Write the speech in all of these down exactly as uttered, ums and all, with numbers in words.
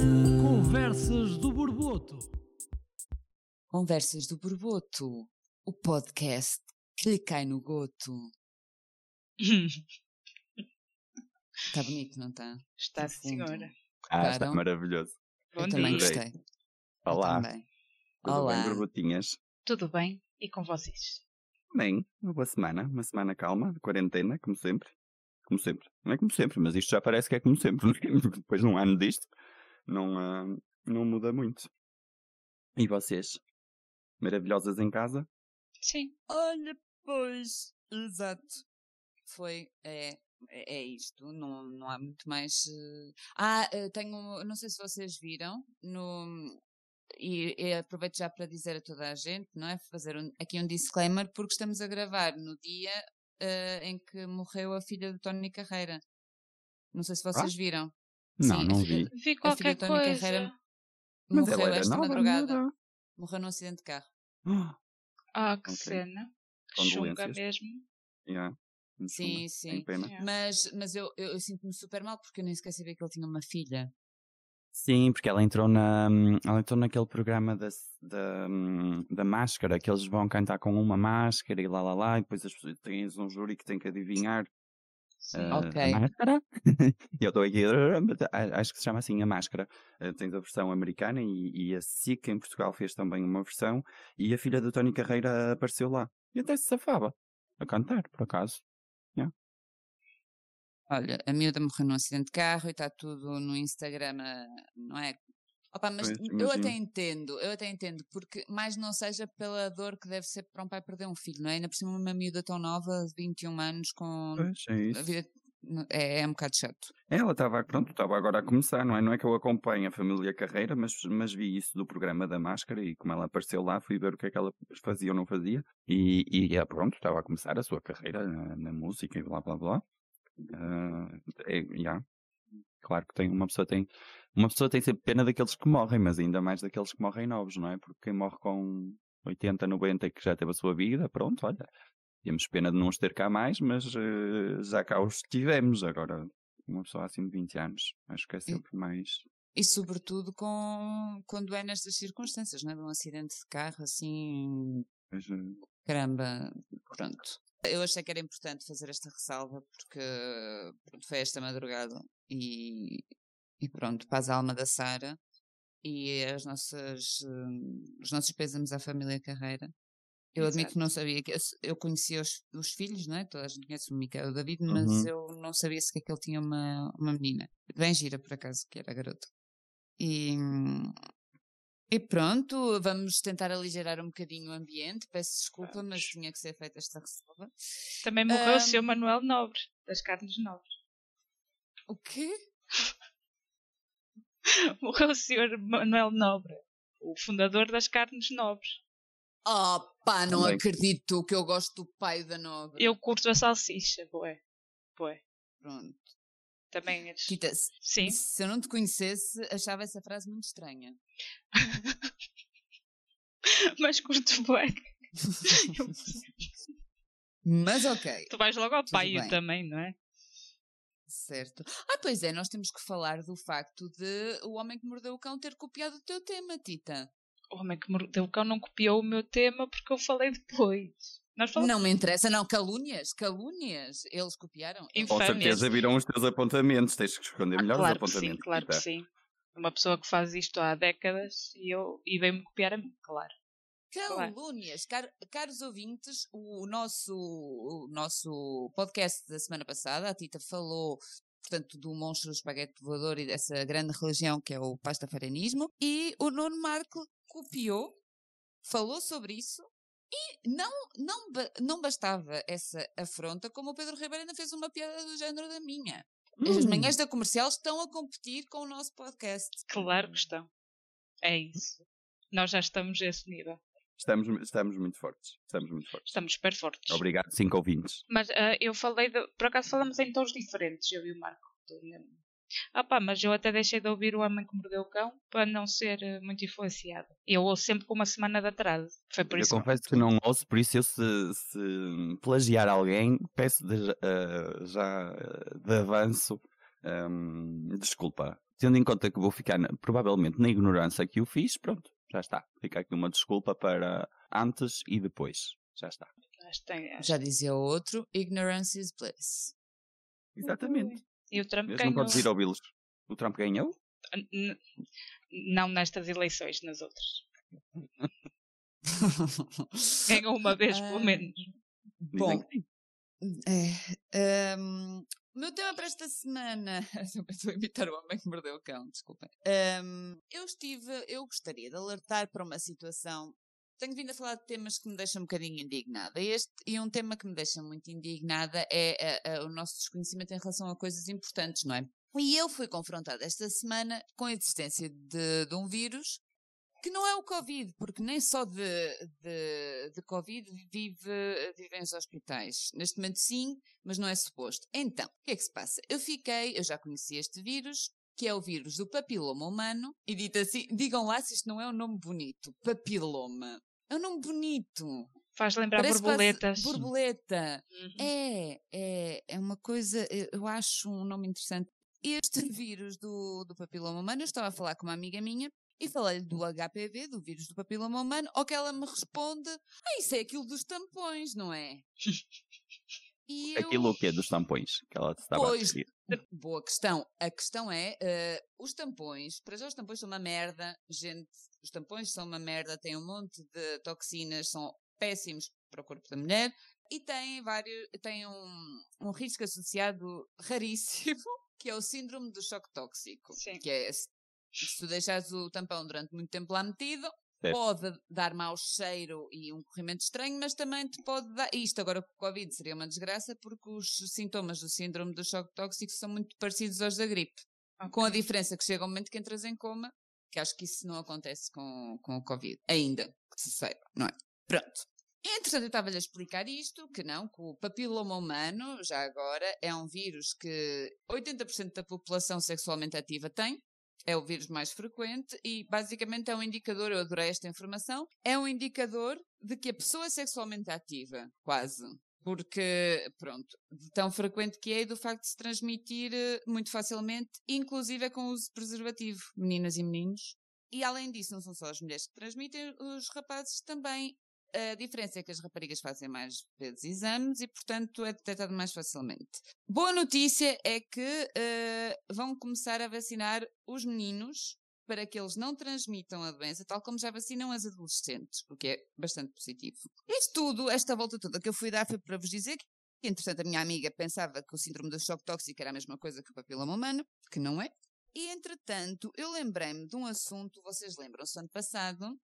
Conversas do Borboto. Conversas do Borboto, o podcast que lhe cai no goto. Está bonito, não está? Está, senhora. Ah, claro. Está maravilhoso. Bom Eu dia. Também gostei. Olá. Também. Tudo Olá. Bem, Borbotinhas? Tudo bem, e com vocês? Bem, uma boa semana, uma semana calma, de quarentena, como sempre. Como sempre. Não é como sempre, mas isto já parece que é como sempre. Depois de um ano disto, não, uh, não muda muito. E vocês? Maravilhosas em casa? Sim. Olha, pois, exato. Foi, é, é isto. Não, não há muito mais... Uh... Ah, tenho... Não sei se vocês viram, no... E, e aproveito já para dizer a toda a gente, não é? Fazer um, aqui um disclaimer, porque estamos a gravar no dia... Uh, em que morreu a filha de Tony Carreira. Não sei se vocês ah? viram. Não, Sim, não vi. A filha, vi qualquer a filha de Tony coisa. Carreira morreu esta nova, madrugada. Nova. Morreu num acidente de carro. Ah, que okay. cena. Que chunga mesmo. Yeah. Sim, sim. Yeah. Mas, mas eu, eu, eu sinto-me super mal porque eu nem sequer sabia que ele tinha uma filha. Sim, porque ela entrou, na, ela entrou naquele programa da, da, da máscara, que eles vão cantar com uma máscara e lá lá lá, e depois as pessoas têm um júri que tem que adivinhar uh, okay. a máscara. Eu estou aqui, acho que se chama assim a máscara. Uh, tens a versão americana e, e a SIC em Portugal fez também uma versão, e a filha do Tony Carreira apareceu lá. E até se safava a cantar, por acaso. Yeah. Olha, a miúda morreu num acidente de carro e está tudo no Instagram, não é? Opa, mas pois, eu até entendo, eu até entendo, porque mais não seja pela dor que deve ser para um pai perder um filho, não é? Ainda por cima uma miúda tão nova, de vinte e um anos, com... Pois, é isso. A vida... É, é um bocado chato. Ela estava, pronto, estava agora a começar, não é? Não é que eu acompanho a família Carreira, mas, mas vi isso do programa da máscara e como ela apareceu lá, fui ver o que é que ela fazia ou não fazia. E, e pronto, estava a começar a sua carreira na, na música e blá blá blá. Uh, é, yeah. Claro que tem uma pessoa tem uma pessoa tem sempre pena daqueles que morrem, mas ainda mais daqueles que morrem novos, não é? Porque quem morre com oitenta, noventa e que já teve a sua vida, pronto, olha, temos pena de não os ter cá mais, mas uh, já cá os tivemos. Agora, uma pessoa assim de vinte anos, acho que é sempre mais... E sobretudo com, quando é nestas circunstâncias, não é? De um acidente de carro assim, mas, caramba, pronto. Eu achei que era importante fazer esta ressalva porque pronto, foi esta madrugada e, e pronto, paz à alma da Sara e as nossas, os nossos pêsames à família Carreira. Eu Exato. Admito que não sabia, que eu, eu conhecia os, os filhos, não é? Toda a gente conhece o Mica e o David, mas uhum. eu não sabia sequer que ele tinha uma, uma menina. Bem gira, por acaso, que era garota. E... E pronto, vamos tentar aligerar um bocadinho o ambiente, peço desculpa, mas tinha que ser feita esta ressalva. Também morreu um... o seu Manuel Nobre, das Carnes Nobres. O quê? Morreu o senhor Manuel Nobre, o fundador das Carnes Nobres. Oh pá, não Também. Acredito que eu gosto do pai da Nobre. Eu curto a salsicha, boé, boé. Pronto. Também eres... Tita, Sim. Se eu não te conhecesse, achava essa frase muito estranha. Mas curto bem. Mas ok. Tu vais logo ao pai também, não é? Certo. Ah, pois é, nós temos que falar do facto de o Homem que Mordeu o Cão ter copiado o teu tema, Tita. O Homem que Mordeu o Cão não copiou o meu tema porque eu falei depois. Não me interessa, não. Calúnias, calúnias. Eles copiaram. Com certeza viram os teus apontamentos. Tens que esconder melhor ah, claro os apontamentos. Que sim, claro que sim. Uma pessoa que faz isto há décadas e, eu, e vem-me copiar a mim, claro. Calúnias. Claro. Car, caros ouvintes, o nosso, o nosso podcast da semana passada, a Tita falou... Portanto, do monstro do espaguete voador e dessa grande religião que é o pastafarianismo. E o Nuno Marco copiou, falou sobre isso. E não, não, não bastava essa afronta, como o Pedro Ribeiro ainda fez uma piada do género da minha. Hum. As manhãs da Comercial estão a competir com o nosso podcast. Claro que estão. É isso. Nós já estamos a esse nível. Estamos, estamos muito fortes. Estamos muito fortes. Estamos super fortes. Obrigado, cinco ouvintes. Mas uh, eu falei, de, por acaso falamos em tons diferentes, eu e o Marco. Ah pá, mas eu até deixei de ouvir O Homem que Mordeu o Cão para não ser muito influenciado. Eu ouço sempre com uma semana de atraso. Foi por eu isso. Eu confesso que não ouço, por isso eu se, se plagiar alguém, peço de, uh, já de avanço um, desculpa. tendo em conta que vou ficar na, provavelmente na ignorância que eu fiz, pronto, já está. Fica aqui uma desculpa para antes e depois. Já está. Já dizia o outro, ignorance is bliss. Exatamente. E o Trump ganhou. Não podes ir ouvi-los. O Trump ganhou? N- não nestas eleições, nas outras. Ganhou uma vez, pelo menos. Bom. É, um, o meu tema para esta semana. Estou a imitar o Homem que Mordeu o Cão, desculpem. Um, eu estive. Eu gostaria de alertar para uma situação. Tenho vindo a falar de temas que me deixam um bocadinho indignada. Este, e um tema que me deixa muito indignada é a, a, o nosso desconhecimento em relação a coisas importantes, não é? E eu fui confrontada esta semana com a existência de, de um vírus que não é o Covid, porque nem só de, de, de Covid vive, vivem os hospitais. Neste momento sim, mas não é suposto. Então, o que é que se passa? Eu fiquei, eu já conheci este vírus, que é o vírus do papiloma humano, e dito assim, digam lá se isto não é um nome bonito. Papiloma. É um nome bonito. Faz lembrar parece borboletas. Borboleta. Uhum. É, é, é uma coisa, eu acho um nome interessante. Este vírus do, do papiloma humano, eu estava a falar com uma amiga minha e falei-lhe do H P V, do vírus do papiloma humano, ao que ela me responde, ah, isso é aquilo dos tampões, não é? E eu... Aquilo o quê dos tampões que ela estava pois, a dizer? Boa questão. A questão é, uh, os tampões, para já os tampões são uma merda, gente, os tampões são uma merda, têm um monte de toxinas, são péssimos para o corpo da mulher e têm, vários, têm um, um risco associado raríssimo, que é o síndrome do choque tóxico. Sim. Que é, se tu deixares o tampão durante muito tempo lá metido... Certo. Pode dar mau cheiro e um corrimento estranho, mas também te pode dar... Isto agora com o Covid seria uma desgraça, porque os sintomas do síndrome do choque tóxico são muito parecidos aos da gripe. Okay. Com a diferença que chega um momento que entras em coma, que acho que isso não acontece com, com o Covid. Ainda, que se saiba, não é? Pronto. Entretanto, eu estava-lhe a explicar isto, que não, que o papiloma humano, já agora, é um vírus que oitenta por cento da população sexualmente ativa tem. É o vírus mais frequente e basicamente é um indicador, eu adorei esta informação, é um indicador de que a pessoa é sexualmente ativa, quase. Porque, pronto, de tão frequente que é e do facto de se transmitir muito facilmente, inclusive é com uso preservativo, meninas e meninos. E além disso, não são só as mulheres que transmitem, os rapazes também. A diferença é que as raparigas fazem mais vezes exames e, portanto, é detectado mais facilmente. Boa notícia é que uh, vão começar a vacinar os meninos para que eles não transmitam a doença, tal como já vacinam as adolescentes, o que é bastante positivo. Isto tudo, esta volta toda que eu fui dar foi para vos dizer que, entretanto, a minha amiga pensava que o síndrome do choque tóxico era a mesma coisa que o papiloma humano, que não é. E, entretanto, eu lembrei-me de um assunto, vocês lembram-se, ano passado,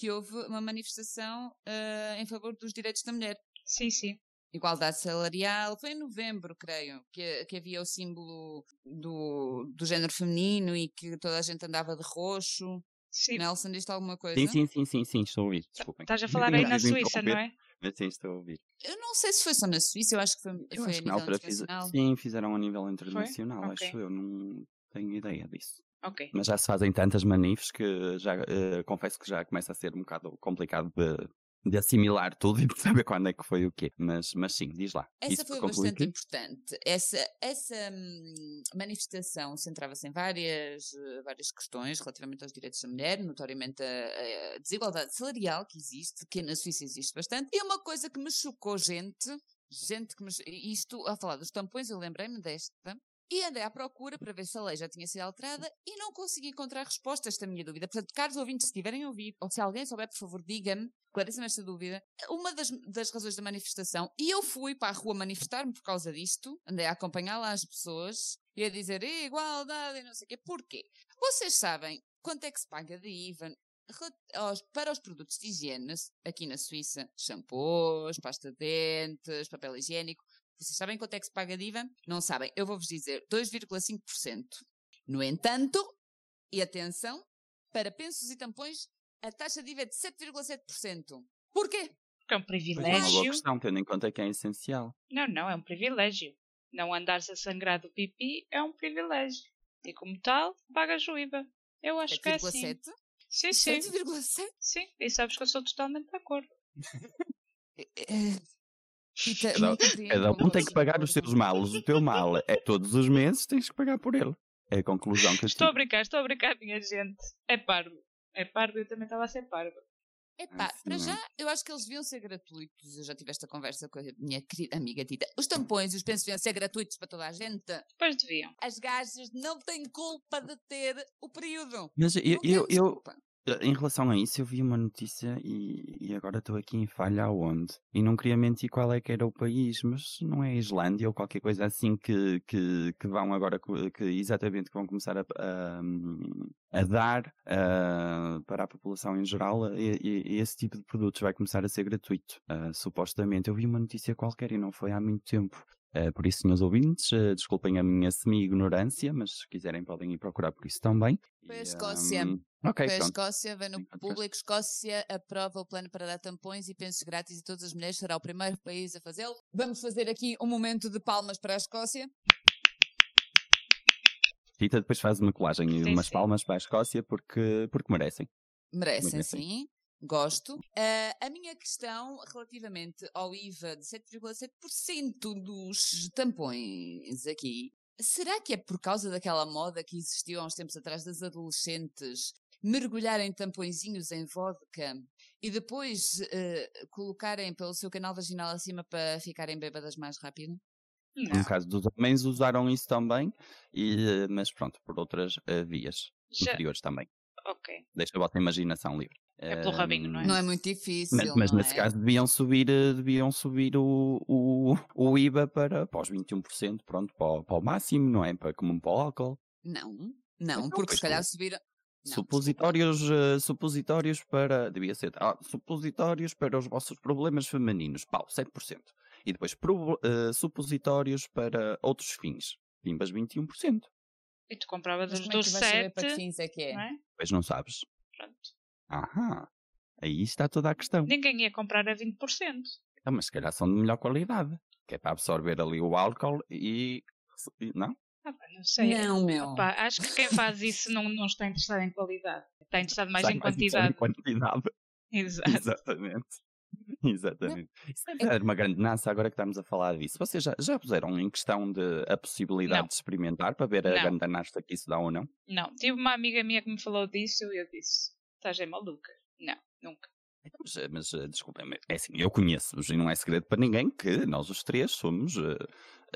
que houve uma manifestação uh, em favor dos direitos da mulher. Sim, sim. Igualdade salarial. Foi em novembro, creio, que, que havia o símbolo do, do género feminino e que toda a gente andava de roxo. Sim. Nelson, diz-te alguma coisa? Sim, sim, sim, sim, sim, estou a ouvir. Desculpem. Estás a falar aí na Suíça, não é? Sim, estou a ouvir. Eu não sei se foi só na Suíça, eu acho que foi, eu foi acho a nível internacional. Fiz, sim, fizeram a nível internacional, foi? Acho okay. Eu. Não tenho ideia disso. Okay. Mas já se fazem tantas manifes que já uh, confesso que já começa a ser um bocado complicado de, de assimilar tudo e de saber quando é que foi o quê. Mas, mas sim, diz lá. Essa isso foi bastante que... importante. Essa, essa hum, manifestação centrava-se em várias, várias questões relativamente aos direitos da mulher, notoriamente a, a desigualdade salarial que existe, que na Suíça existe bastante. E uma coisa que me chocou, gente, gente que me... Isto, a falar dos tampões, eu lembrei-me desta... E andei à procura para ver se a lei já tinha sido alterada e não consegui encontrar resposta a esta minha dúvida. Portanto, caros ouvintes, se tiverem ouvido, ou se alguém souber, por favor, diga-me, esclareça-me esta dúvida. Uma das, das razões da manifestação, e eu fui para a rua manifestar-me por causa disto, andei a acompanhar lá as pessoas e a dizer igualdade e não sei o quê. Porquê? Vocês sabem quanto é que se paga de I V A para os produtos de higiene aqui na Suíça? Shampoos, pasta de dentes, papel higiênico... Vocês sabem quanto é que se paga de I V A? Não sabem. Eu vou-vos dizer, dois vírgula cinco por cento. No entanto, e atenção, para pensos e tampões, a taxa de I V A é de sete vírgula sete por cento. Porquê? Porque é um privilégio. Mas é uma boa questão, tendo em conta que é essencial. Não, não, é um privilégio. Não andar-se a sangrar do pipi é um privilégio. E como tal, pagas o I V A. Eu acho sete vírgula sete? Que é assim. sete vírgula sete? Sim, sim. sete vírgula sete? Sim, e sabes que eu sou totalmente de acordo. Pita, cada, cada um tem que pagar os seus males. O teu mal é todos os meses, tens que pagar por ele. É a conclusão que eu estou a brincar, estou a brincar, minha gente. É parvo. É parvo, eu também estava a ser parvo. Epá, assim, para já, eu acho que eles deviam ser gratuitos. Eu já tive esta conversa com a minha querida amiga Tita. Os tampões e os pensos deviam ser gratuitos para toda a gente. Pois deviam. As gajas não têm culpa de ter o período. Mas eu, eu, eu, eu, em relação a isso, eu vi uma notícia e, e agora estou aqui em falha aonde. E não queria mentir qual é que era o país, mas não é a Islândia ou qualquer coisa assim que, que, que vão agora, que exatamente que vão começar a... a a dar uh, para a população em geral, uh, e, e esse tipo de produtos vai começar a ser gratuito, uh, supostamente. Eu vi uma notícia qualquer e não foi há muito tempo. Uh, por isso, meus ouvintes, uh, desculpem a minha semi-ignorância, mas se quiserem podem ir procurar por isso também. Foi a Escócia. Um... Okay, foi a Escócia, vem no público. Escócia aprova o plano para dar tampões e pensos grátis a todas as mulheres. Será o primeiro país a fazê-lo. Vamos fazer aqui um momento de palmas para a Escócia. Tita depois faz uma colagem e umas sim. palmas para a Escócia porque, porque merecem. Merecem, merecem. Sim. Gosto. Uh, a minha questão relativamente ao I V A de sete vírgula sete por cento dos tampões aqui, será que é por causa daquela moda que existiu há uns tempos atrás das adolescentes mergulharem tampõezinhos em vodka e depois uh, colocarem pelo seu canal vaginal acima para ficarem bêbadas mais rápido? Não. No caso dos homens usaram isso também, e, mas pronto, por outras uh, vias Já... inferiores também. Ok. Deixa a vossa imaginação livre. É pelo rabinho, não é? Não é muito difícil. Mas, mas nesse é? caso deviam subir, deviam subir o, o, o I V A para, para os vinte e um por cento, pronto, para, para o máximo, não é? Para, como para o álcool. Não, não, não porque se calhar subir... Não, supositórios, uh, supositórios para... Devia ser... Ah, supositórios para os vossos problemas femininos. Pau, sete por cento. E depois pro, uh, supositórios para outros fins. Pimbas, vinte e um por cento. E tu compravas os dos sete. Para que fins é que é? Não é? Pois não sabes. Pronto. Aham. Aí está toda a questão. Ninguém ia comprar a vinte por cento. Então, mas se calhar são de melhor qualidade. Que é para absorver ali o álcool e... Não? Ah, pá, não sei. Não, meu. Ah, pá, acho que quem faz isso não, não está interessado em qualidade. Está interessado mais, está em, mais quantidade. em quantidade. Exato. Exatamente. Exatamente. Era uma grande nassa agora que estamos a falar disso. Vocês já, já puseram em questão de a possibilidade não. de experimentar para ver a não. grande nassa que isso dá ou não? Não. Tive uma amiga minha que me falou disso e eu disse, estás é maluca? Não, nunca. Mas, mas desculpem, é assim, eu conheço-vos e não é segredo para ninguém que nós os três somos...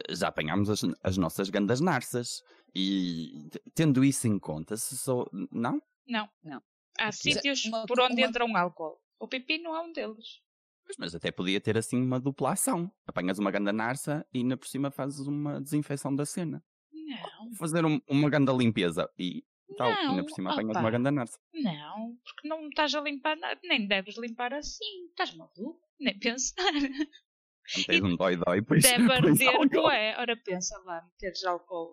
Já apanhámos as, as nossas grandes narsas e tendo isso em conta, se sou... Não? Não, não. Há é sítios uma, por onde uma... entra um álcool. O pipi não é um deles. Mas, mas até podia ter assim uma dupla ação. Apanhas uma ganda narsa e ainda por cima fazes uma desinfecção da cena. Não. Fazer um, uma ganda limpeza e tal. Não. E ainda por cima apanhas Opa. uma ganda narsa. Não, porque não estás a limpar nada. Nem deves limpar assim. Estás maluco? Nem pensar. Não tens um dói-dói, pois... Deve arder, não é? Ora, pensa lá, meteres álcool.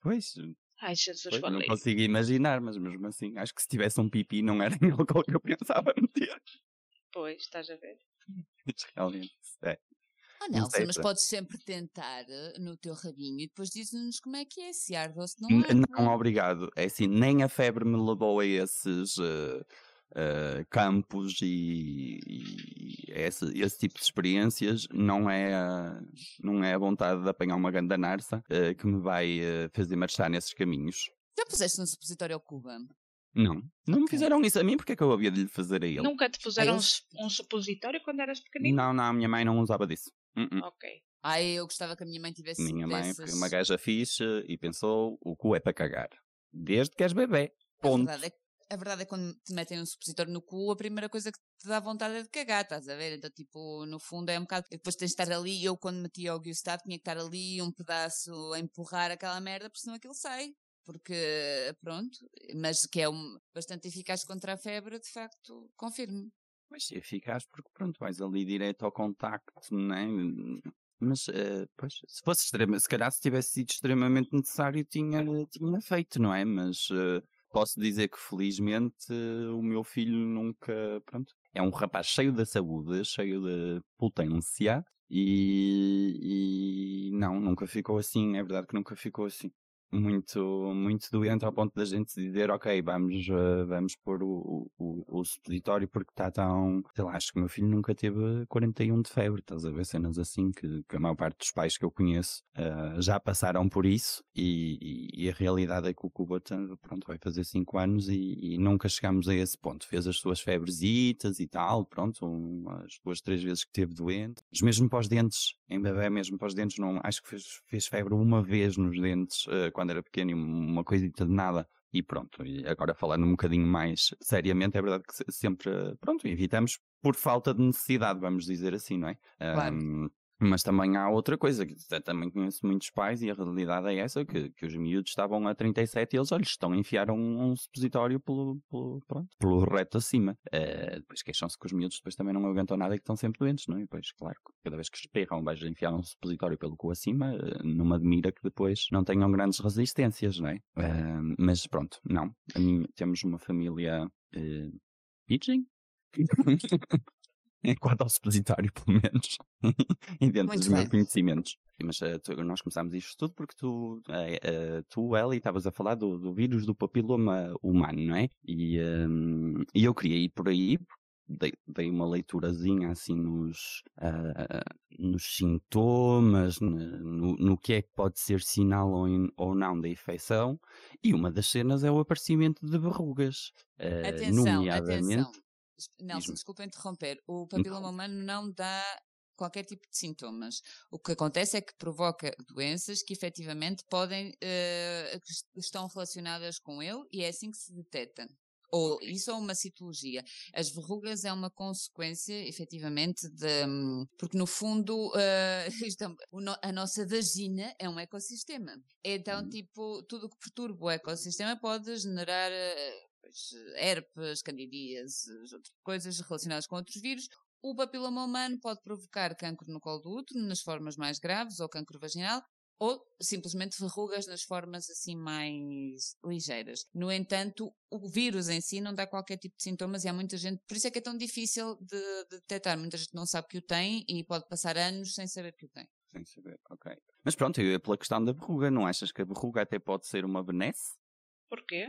Pois... Ai, Jesus, pois, não consigo imaginar, mas mesmo assim, acho que se tivesse um pipi não era em álcool que eu pensava meter. Pois, estás a ver. Realmente, é. Oh, Nelson, não sei, mas podes sempre tentar no teu rabinho e depois diz-nos como é que é, se arde ou se não arde. Não, não, obrigado. É assim, nem a febre me levou a esses... Uh... Uh, campos e, e esse, esse tipo de experiências não é, não é a vontade de apanhar uma ganda narsa uh, que me vai uh, fazer marchar nesses caminhos. Já puseste um supositório ao Cuba? Não, não okay. me fizeram isso a mim, porque é que eu havia de lhe fazer a ele? Nunca te puseram um supositório quando eras pequenino? Não, não, a minha mãe não usava disso. Uh-uh. Ok. Ai, eu gostava que a minha mãe tivesse Minha dessas... mãe foi uma gaja fixe e pensou, o cu é para cagar. Desde que és bebê, ponto. A verdade é que quando te metem um supositório no cu, a primeira coisa que te dá vontade é de cagar, estás a ver? Então, tipo, no fundo é um bocado... Depois tens de estar ali, eu quando metia o Gustavo tinha que estar ali um pedaço a empurrar aquela merda, porque senão aquilo sai. Porque, pronto, mas que é um... bastante eficaz contra a febre, de facto, confirmo. Mas é eficaz porque, pronto, vais ali direto ao contacto, não é? Mas, uh, pois, se fosse extrema, se calhar se tivesse sido extremamente necessário, tinha, tinha feito, não é? Mas... Uh... Posso dizer que, felizmente, o meu filho nunca... Pronto, é um rapaz cheio de saúde, cheio de potência e, e... Não, nunca ficou assim. É verdade que nunca ficou assim. muito, muito doente ao ponto da gente dizer, ok, vamos, uh, vamos pôr o, o, o supositório porque está tão... Sei lá, acho que o meu filho nunca teve quarenta e um de febre, estás a ver? Cenas assim que, que a maior parte dos pais que eu conheço uh, já passaram por isso e, e, e a realidade é que o Cuba, pronto, vai fazer cinco anos e, e nunca chegámos a esse ponto. Fez as suas febrezitas e tal, pronto, umas duas, três vezes que teve doente. Mas mesmo para os dentes, em bebê mesmo para os dentes, não, acho que fez, fez febre uma vez nos dentes, uh, quando era pequeno, uma coisita de nada, e pronto. E agora, falando um bocadinho mais seriamente, é verdade que sempre, pronto, evitamos por falta de necessidade, vamos dizer assim, não é? Claro. Um, mas também há outra coisa, que também conheço muitos pais e a realidade é essa, que, que os miúdos estavam a trinta e sete e eles, olha, estão a enfiar um, um supositório pelo, pelo, pronto, pelo reto acima. Uh, depois queixam-se que os miúdos depois também não aguentam nada e que estão sempre doentes, não é? E depois, claro, cada vez que espirram vais enfiar um supositório pelo cu acima, uh, não me admira que depois não tenham grandes resistências, não é? Uh, mas pronto, não. A minha, temos uma família... Uh, Pidgin? Enquanto ao supositório, pelo menos, e dentro muito dos bem. Meus conhecimentos. Mas uh, tu, nós começámos isto tudo porque tu, uh, uh, tu Eli, estavas a falar do, do vírus do papiloma humano, não é? E, um, e eu queria ir por aí, dei, dei uma leiturazinha assim nos, uh, nos sintomas, no, no que é que pode ser sinal ou, in, ou não da infecção, e uma das cenas é o aparecimento de verrugas, uh, atenção, nomeadamente... Atenção. Nelson, desculpa interromper, o papiloma humano não dá qualquer tipo de sintomas. O que acontece é que provoca doenças que efetivamente podem, uh, que estão relacionadas com ele e é assim que se detecta. Ou isso é uma citologia. As verrugas é uma consequência, efetivamente, de, porque no fundo uh, então, a nossa vagina é um ecossistema. Então, tipo, tudo o que perturba o ecossistema pode generar... Uh, herpes, candidíases, outras coisas relacionadas com outros vírus. O papiloma humano pode provocar cancro no colo do útero, nas formas mais graves, ou cancro vaginal, ou simplesmente verrugas nas formas assim mais ligeiras. No entanto, o vírus em si não dá qualquer tipo de sintomas e há muita gente, por isso é que é tão difícil de, de detectar. Muita gente não sabe que o tem e pode passar anos sem saber que o tem. Sem saber, ok. Mas pronto, eu ia pela questão da verruga. Não achas que a verruga até pode ser uma benesse? Porquê?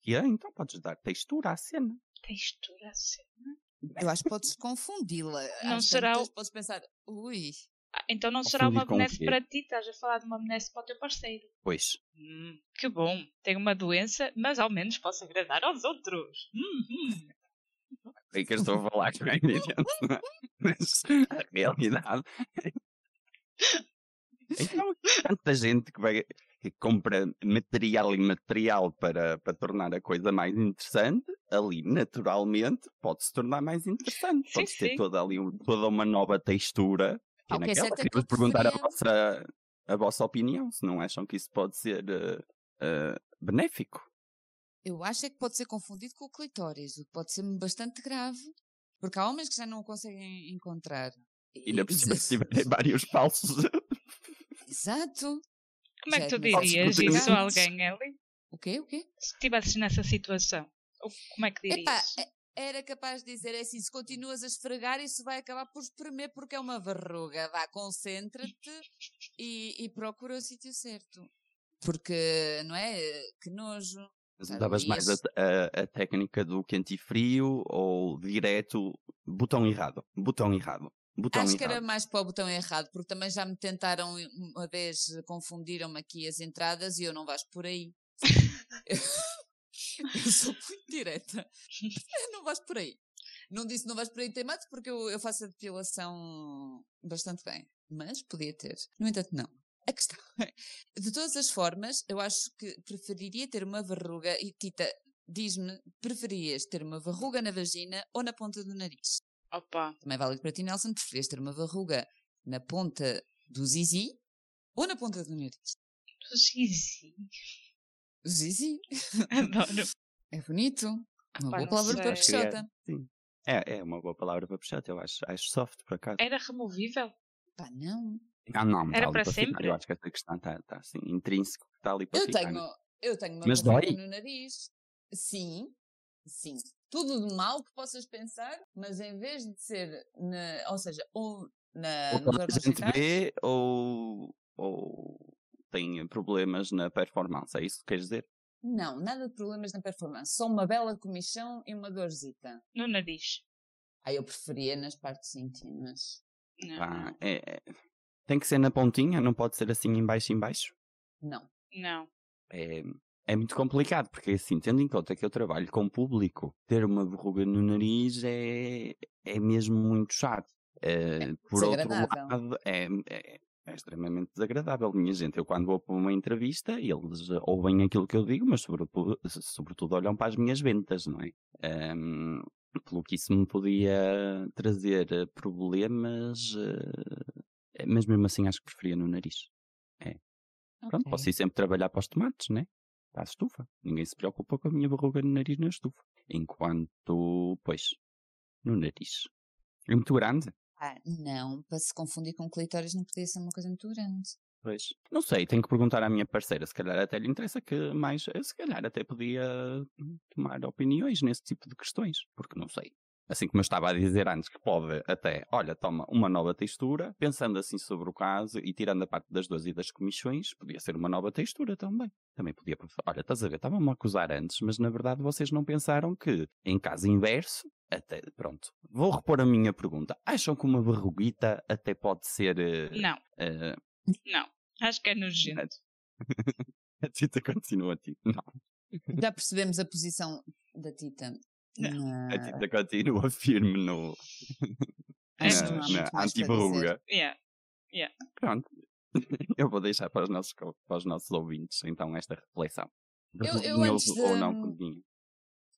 Que é, então podes dar textura à cena. Textura à cena? Eu acho que podes confundi-la. Não acho será... O... Podes pensar, ui... Ah, então não confundir será uma benesse para ti, estás a falar de uma benesse para o teu parceiro. Pois. Hum, que bom, tenho uma doença, mas ao menos posso agradar aos outros. Hum, hum. É que eu estou a falar com a gente, mas a realidade... Então, tanta gente que, vai, que compra material e material para, para tornar a coisa mais interessante, ali naturalmente pode-se tornar mais interessante. Sim, pode-se sim. Ter toda, ali, toda uma nova textura. Que okay, naquela, queria que perguntar a vossa, a vossa opinião, se não acham que isso pode ser uh, uh, benéfico. Eu acho é que pode ser confundido com o clitóris, o que pode ser bastante grave, porque há homens que já não o conseguem encontrar. E ainda por cima se tiverem vários falsos... Exato. Como é que tu dirias isso a alguém, Eli? O quê? O quê? Se estivesses nessa situação, como é que dirias? Epá, era capaz de dizer assim, se continuas a esfregar, isso vai acabar por espremer porque é uma verruga. Vá, concentra-te e, e procura o sítio certo. Porque, não é? Que nojo. Mas usavas mais a, a, a técnica do quente e frio ou direto, botão errado, botão errado. Botão acho errado. Que era mais para o botão errado, porque também já me tentaram uma vez, confundiram-me aqui as entradas e eu não vais por aí. Eu sou muito direta. Eu não vais por aí. Não disse não vais por aí teimado porque eu, eu faço a depilação bastante bem, mas podia ter. No entanto, não. A questão é, de todas as formas, eu acho que preferiria ter uma verruga, e Tita, diz-me, preferias ter uma verruga na vagina ou na ponta do nariz? Opa. Também válido para ti, Nelson, preferias ter uma verruga na ponta do zizi ou na ponta do nariz? Do zizi? Do zizi. Adoro. É bonito. Uma Opa, boa palavra sei. Para peixota. Sim. É, é uma boa palavra para peixota, eu acho, acho soft, por acaso. Era removível? Pá, não. Ah, não. Era para, para sempre? Ficar. Eu acho que esta questão está, está assim, intrínseco, está ali para eu ficar. Tenho, né? Eu tenho uma verruga no nariz. Sim. Sim. Tudo de mal que possas pensar, mas em vez de ser, na, ou seja, ou na... Ou nos a gente vê, ou, ou tem problemas na performance, é isso que queres dizer? Não, nada de problemas na performance, só uma bela comichão e uma dorzita. No nariz. Ah, eu preferia nas partes íntimas. Não. Ah, é, é. Tem que ser na pontinha? Não pode ser assim embaixo, embaixo? Não. Não. É, é muito complicado, porque assim, tendo em conta que eu trabalho com o público, ter uma verruga no nariz é, é mesmo muito chato. É, é por outro lado, é, é, é extremamente desagradável, minha gente. Eu quando vou para uma entrevista, eles ouvem aquilo que eu digo, mas sobretudo, sobretudo olham para as minhas ventas, não é? É pelo que isso me podia trazer problemas, mas mesmo assim acho que preferia no nariz. É. Okay. Pronto, posso ir sempre trabalhar para os tomates, né? Para a estufa. Ninguém se preocupa com a minha verruga no nariz na estufa. Enquanto, pois, no nariz. É muito grande? Ah, não, para se confundir com clitóris não podia ser uma coisa muito grande. Pois, não sei, tenho que perguntar à minha parceira, se calhar até lhe interessa que mais, se calhar até podia tomar opiniões nesse tipo de questões, porque não sei. Assim como eu estava a dizer antes, que pode até, olha, toma uma nova textura, pensando assim sobre o caso e tirando a parte das duas e das comichões, podia ser uma nova textura também. Também podia, olha, estás a ver, estavam-me a acusar antes, mas na verdade vocês não pensaram que, em caso inverso, até, pronto, vou repor a minha pergunta, acham que uma verruguita até pode ser... Uh, não. Uh, Não, acho que é nojento. A Tita continua, a Tita. Não. Já percebemos a posição da Tita. Não. Na... A Tita continua firme no... Acho na na, na anti-verruga. Yeah. Yeah. Pronto. Eu vou deixar para os, nossos, para os nossos ouvintes, então, esta reflexão. Eu, eu antes de... Ou não,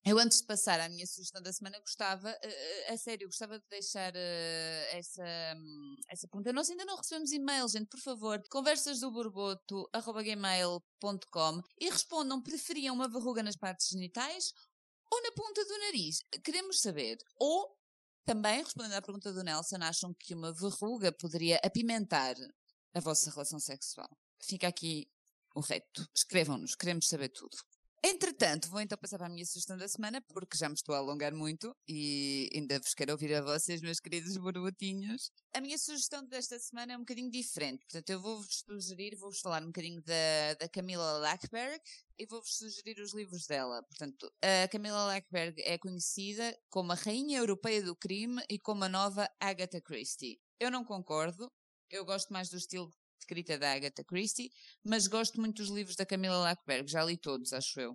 eu antes de passar à minha sugestão da semana, gostava, uh, a sério, gostava de deixar uh, essa, um, essa pergunta. Nós ainda não recebemos e-mail, gente, por favor, conversas do borboto arroba gmail ponto com e respondam, preferiam uma verruga nas partes genitais ou na ponta do nariz? Queremos saber. Ou, também, respondendo à pergunta do Nelson, acham que uma verruga poderia apimentar a vossa relação sexual? Fica aqui o reto. Escrevam-nos, queremos saber tudo. Entretanto, vou então passar para a minha sugestão da semana, porque já me estou a alongar muito e ainda vos quero ouvir a vocês, meus queridos borbotinhos. A minha sugestão desta semana é um bocadinho diferente, portanto eu vou-vos sugerir, vou-vos falar um bocadinho da, da Camilla Läckberg e vou-vos sugerir os livros dela. Portanto, a Camilla Läckberg é conhecida como a Rainha Europeia do Crime e como a nova Agatha Christie. Eu não concordo, eu gosto mais do estilo escrita da Agatha Christie, mas gosto muito dos livros da Camilla Läckberg, já li todos, acho eu.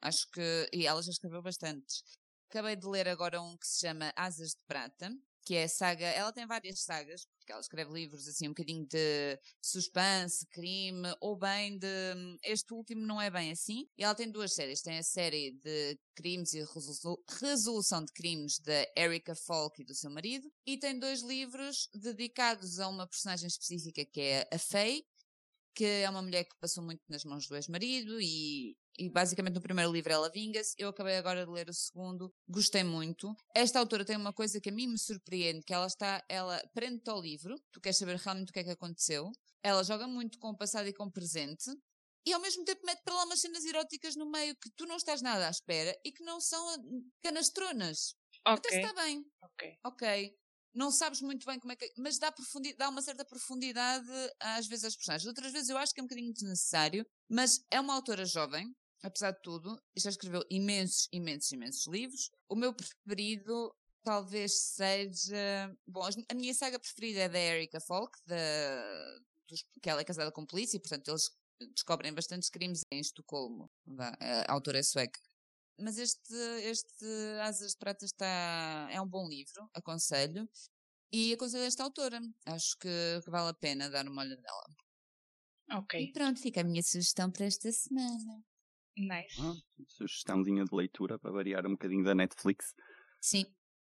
Acho que, e ela já escreveu bastantes. Acabei de ler agora um que se chama Asas de Prata, que é a saga, ela tem várias sagas, porque ela escreve livros assim um bocadinho de suspense, crime, ou bem de, este último não é bem assim, e ela tem duas séries, tem a série de crimes e resolu- resolução de crimes da Erica Falk e do seu marido, e tem dois livros dedicados a uma personagem específica que é a Faye, que é uma mulher que passou muito nas mãos do ex-marido e... E basicamente no primeiro livro ela vinga-se, eu acabei agora de ler o segundo, gostei muito. Esta autora tem uma coisa que a mim me surpreende, que ela está, ela prende-te ao livro, tu queres saber realmente o que é que aconteceu, ela joga muito com o passado e com o presente, e ao mesmo tempo mete para lá umas cenas eróticas no meio que tu não estás nada à espera e que não são canastronas. Okay. Até se está bem. Ok. Ok. Não sabes muito bem como é que... Mas dá, profundi... dá uma certa profundidade às vezes às personagens. Outras vezes eu acho que é um bocadinho desnecessário, mas é uma autora jovem, apesar de tudo, e já escreveu imensos, imensos, imensos livros. O meu preferido talvez seja... Bom, a minha saga preferida é da Erica Falk, da... Dos... que ela é casada com polícia, e portanto eles descobrem bastantes crimes em Estocolmo. A autora é sueca. Mas este, este Asas de Prata está, é um bom livro, aconselho. E aconselho esta autora. Acho que, que vale a pena dar uma olhada nela. Ok. E pronto, fica a minha sugestão para esta semana. Nice. Ah, sugestãozinha de leitura para variar um bocadinho da Netflix. Sim.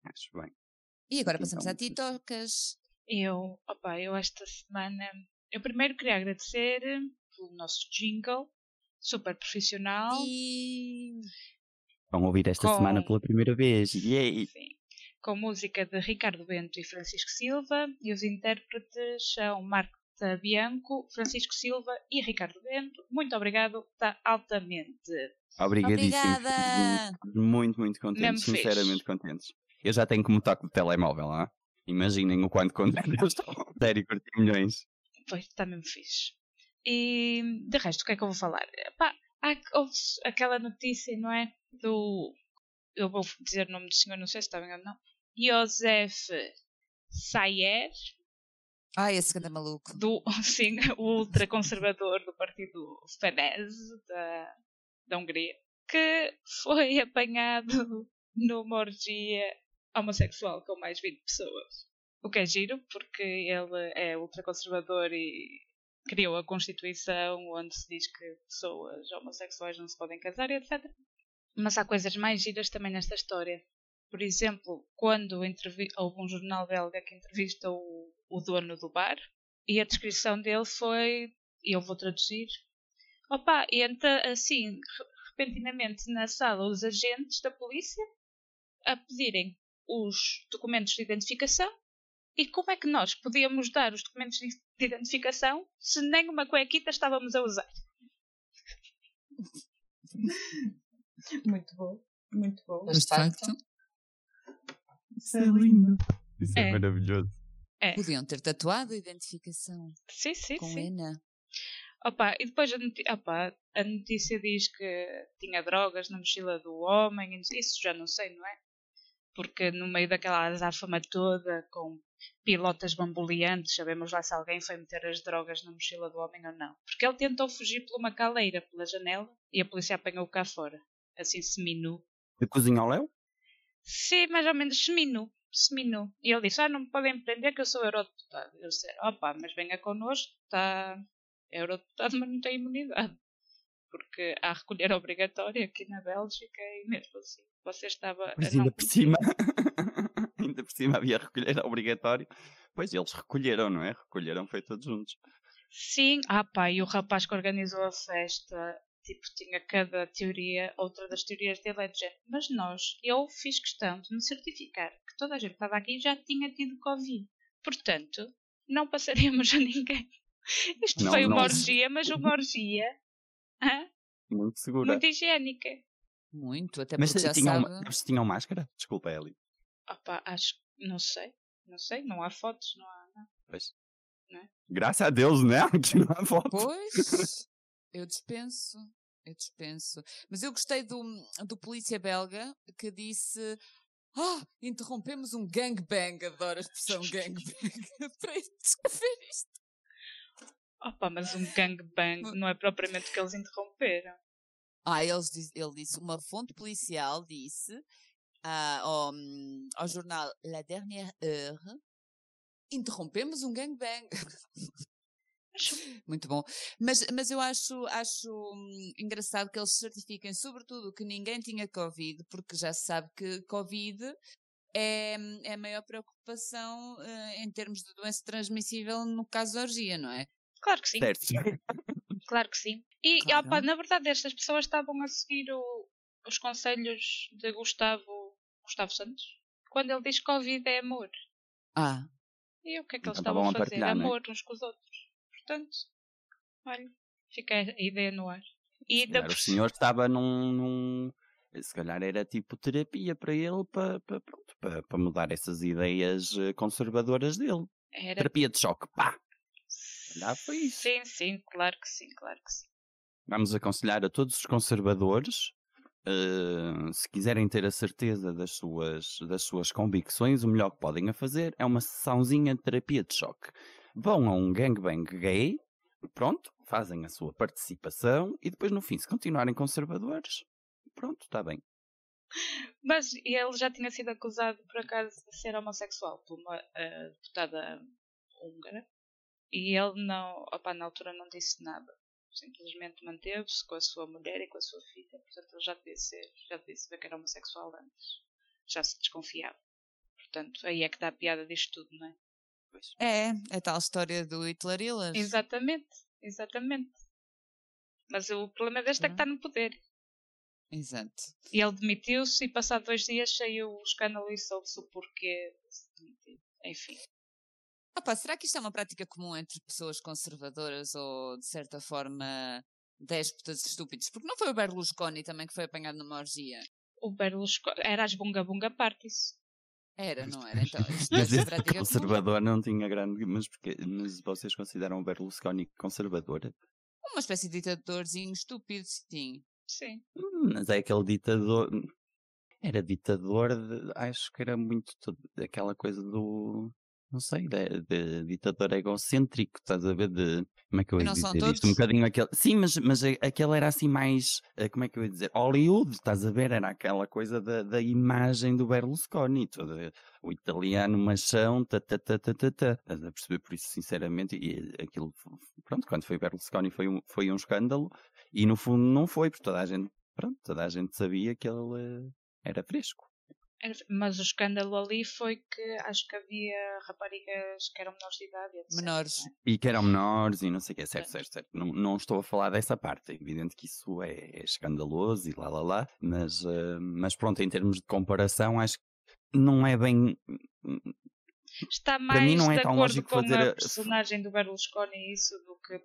Acho bem. E agora então, passamos a ti, Tocas. Eu, opa, eu esta semana... Eu primeiro queria agradecer pelo nosso jingle, super profissional. E... Vão ouvir esta com... semana pela primeira vez. Yay! Sim. Com música de Ricardo Bento e Francisco Silva. E os intérpretes são Marta Bianco, Francisco Silva e Ricardo Bento. Muito obrigado, está altamente. Obrigadíssimo. Obrigada. Muito, muito contentes. Sinceramente contentes. Eu já tenho como toque de telemóvel, não é? Imaginem o quanto contentes eu estou. Sério, curti milhões. Pois, está mesmo fixe. E de resto, o que é que eu vou falar? Epá, há, houve aquela notícia, não é? Do. Eu vou dizer o nome do senhor, não sei se está bem ou não. Josef Sayer. Ah, esse grande maluco. Do, sim, o ultraconservador do partido Fidesz da, da Hungria, que foi apanhado numa orgia homossexual com mais vinte pessoas. O que é giro, porque ele é ultraconservador e criou a Constituição onde se diz que pessoas homossexuais não se podem casar, etcétera. Mas há coisas mais giras também nesta história. Por exemplo, quando entrevi- houve um jornal belga que entrevistou o, o dono do bar, e a descrição dele foi, e eu vou traduzir, opa, entra assim, repentinamente na sala os agentes da polícia a pedirem os documentos de identificação, e como é que nós podíamos dar os documentos de identificação se nem uma cuequita estávamos a usar? Muito bom, muito bom. Mas de facto... Isso é lindo. Isso é, é maravilhoso. É. Podiam ter tatuado a identificação. Sim, sim, com sim. Ena. Opa, e depois a notícia, opa, a notícia diz que tinha drogas na mochila do homem. Isso já não sei, não é? Porque no meio daquela azáfama toda, com pilotas bamboleantes, sabemos lá se alguém foi meter as drogas na mochila do homem ou não. Porque ele tentou fugir por uma caleira, pela janela, e a polícia apanhou-o cá fora. Assim, seminu. De cozinha ao léu? Sim, mais ou menos seminu, seminu. E ele disse, ah, não me podem prender que eu sou eurodeputado. Eu disse, opa, mas venha connosco, está eurodeputado, mas não tem imunidade. Porque há a recolher obrigatória aqui na Bélgica e mesmo assim você estava... Mas ainda por cima, ainda por cima havia recolher obrigatório. Pois eles recolheram, não é? Recolheram, foi todos juntos. Sim, ah pá, e o rapaz que organizou a festa... Tipo, tinha cada teoria, outra das teorias dele é de género. Mas nós, eu fiz questão de me certificar que toda a gente que estava aqui já tinha tido Covid. Portanto, não passaremos a ninguém. Isto não, foi não. uma orgia, mas uma orgia hã? Muito segura. Muito higiênica. Muito, até mas porque já tinham, sabe... Mas tinham máscara? Desculpa, Eli. Opa, acho que... Não sei. Não sei, não há fotos, não há... Não. Pois. Não é? Graças a Deus, né? Que não há fotos. Pois... Eu dispenso, eu dispenso. Mas eu gostei do, do polícia belga que disse: Ah, interrompemos um gangbang. Adoro a expressão gangbang. Para descrever isto. Opa, mas um gangbang não é propriamente o que eles interromperam. Ah, eles, ele disse: uma fonte policial disse ah, ao, ao jornal La Dernière Heure: interrompemos um gangbang. Muito bom, mas, mas eu acho, acho engraçado que eles certifiquem sobretudo que ninguém tinha Covid, porque já se sabe que Covid é, é a maior preocupação uh, em termos de doença transmissível no caso da orgia, não é? Claro que sim, certo. Claro que sim. E claro. Opa, na verdade estas pessoas estavam a seguir o, os conselhos de Gustavo, Gustavo Santos, quando ele diz que Covid é amor. Ah. E o que é que eles então, estavam a fazer? Amor é? Uns com os outros. Portanto, olha, fica a ideia no ar. E se calhar da... o senhor estava num, num... Se calhar era tipo terapia para ele, para, para, pronto, para, para mudar essas ideias conservadoras dele. Era... Terapia de choque, pá! Se calhar foi isso. Sim, sim, claro que sim, claro que sim. Vamos aconselhar a todos os conservadores, uh, se quiserem ter a certeza das suas, das suas convicções, o melhor que podem a fazer é uma sessãozinha de terapia de choque. Vão a um gangbang gay, pronto, fazem a sua participação e depois no fim, se continuarem conservadores, pronto, está bem. Mas ele já tinha sido acusado, por acaso, de ser homossexual por uma uh, deputada húngara e ele, não, opa, na altura, não disse nada. Simplesmente manteve-se com a sua mulher e com a sua filha, portanto, ele já devia ser, já devia saber que era homossexual antes. Já se desconfiava. Portanto, aí é que dá a piada disto tudo, não é? Pois. É, a tal história do Hitlerilas. Exatamente, exatamente. Mas o problema deste é que está no poder. Exato. E ele demitiu-se e passado dois dias saiu o escândalo e soube-se o porquê de se demitir. Enfim. Opa, será que isto é uma prática comum entre pessoas conservadoras ou, de certa forma, déspotas estúpidos? Porque não foi o Berlusconi também que foi apanhado numa orgia? O Berlusconi... Era as bunga-bunga parties. Era, não era? Então, mas esse conservador como... não tinha grande... Mas, porque, mas vocês consideram o Berlusconi conservador? Uma espécie de ditadorzinho estúpido, sim. Sim. Mas é aquele ditador... Era ditador, de, acho que era muito aquela coisa do... Não sei, de, de ditador egocêntrico, estás a ver? De, como é que eu ia não dizer isto? Um bocadinho aquele... Sim, mas, mas aquele era assim mais... Como é que eu ia dizer? Hollywood, estás a ver? Era aquela coisa da, da imagem do Berlusconi. Todo, o italiano machão, ta, ta, ta, ta, ta, ta. Estás a perceber? Por isso, sinceramente, e aquilo... Pronto, quando foi Berlusconi foi um, foi um escândalo. E no fundo não foi, porque toda a gente... Pronto, toda a gente sabia que ele era fresco. Mas o escândalo ali foi que acho que havia raparigas que eram menores de idade. Etc. Menores. E que eram menores e não sei o que. Certo, certo, certo. certo. Não, não estou a falar dessa parte. É evidente que isso é, é escandaloso e lá, lá, lá. Mas, uh, mas pronto, em termos de comparação, acho que não é bem... Está mais para mim não é de tão acordo com fazer... a personagem do Berlusconi isso do que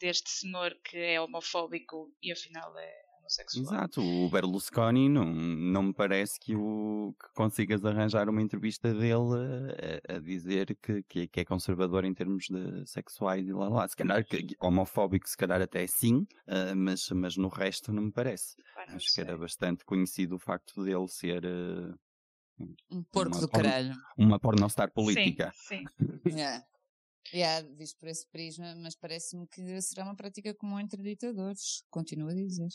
deste senhor que é homofóbico e afinal é... Sexual. Exato, o Berlusconi não, não me parece que, o, que consigas arranjar uma entrevista dele a, a dizer que, que, que é conservador em termos de sexuais e lá lá, se calhar que, homofóbico se calhar até sim, uh, mas, mas no resto não me parece. Ah, não acho sei. Que era bastante conhecido o facto dele ser uh, um porco do por, caralho, uma pornostar política. Sim, sim. yeah. Yeah, visto por esse prisma, mas parece-me que será uma prática comum entre ditadores, continuo a dizer.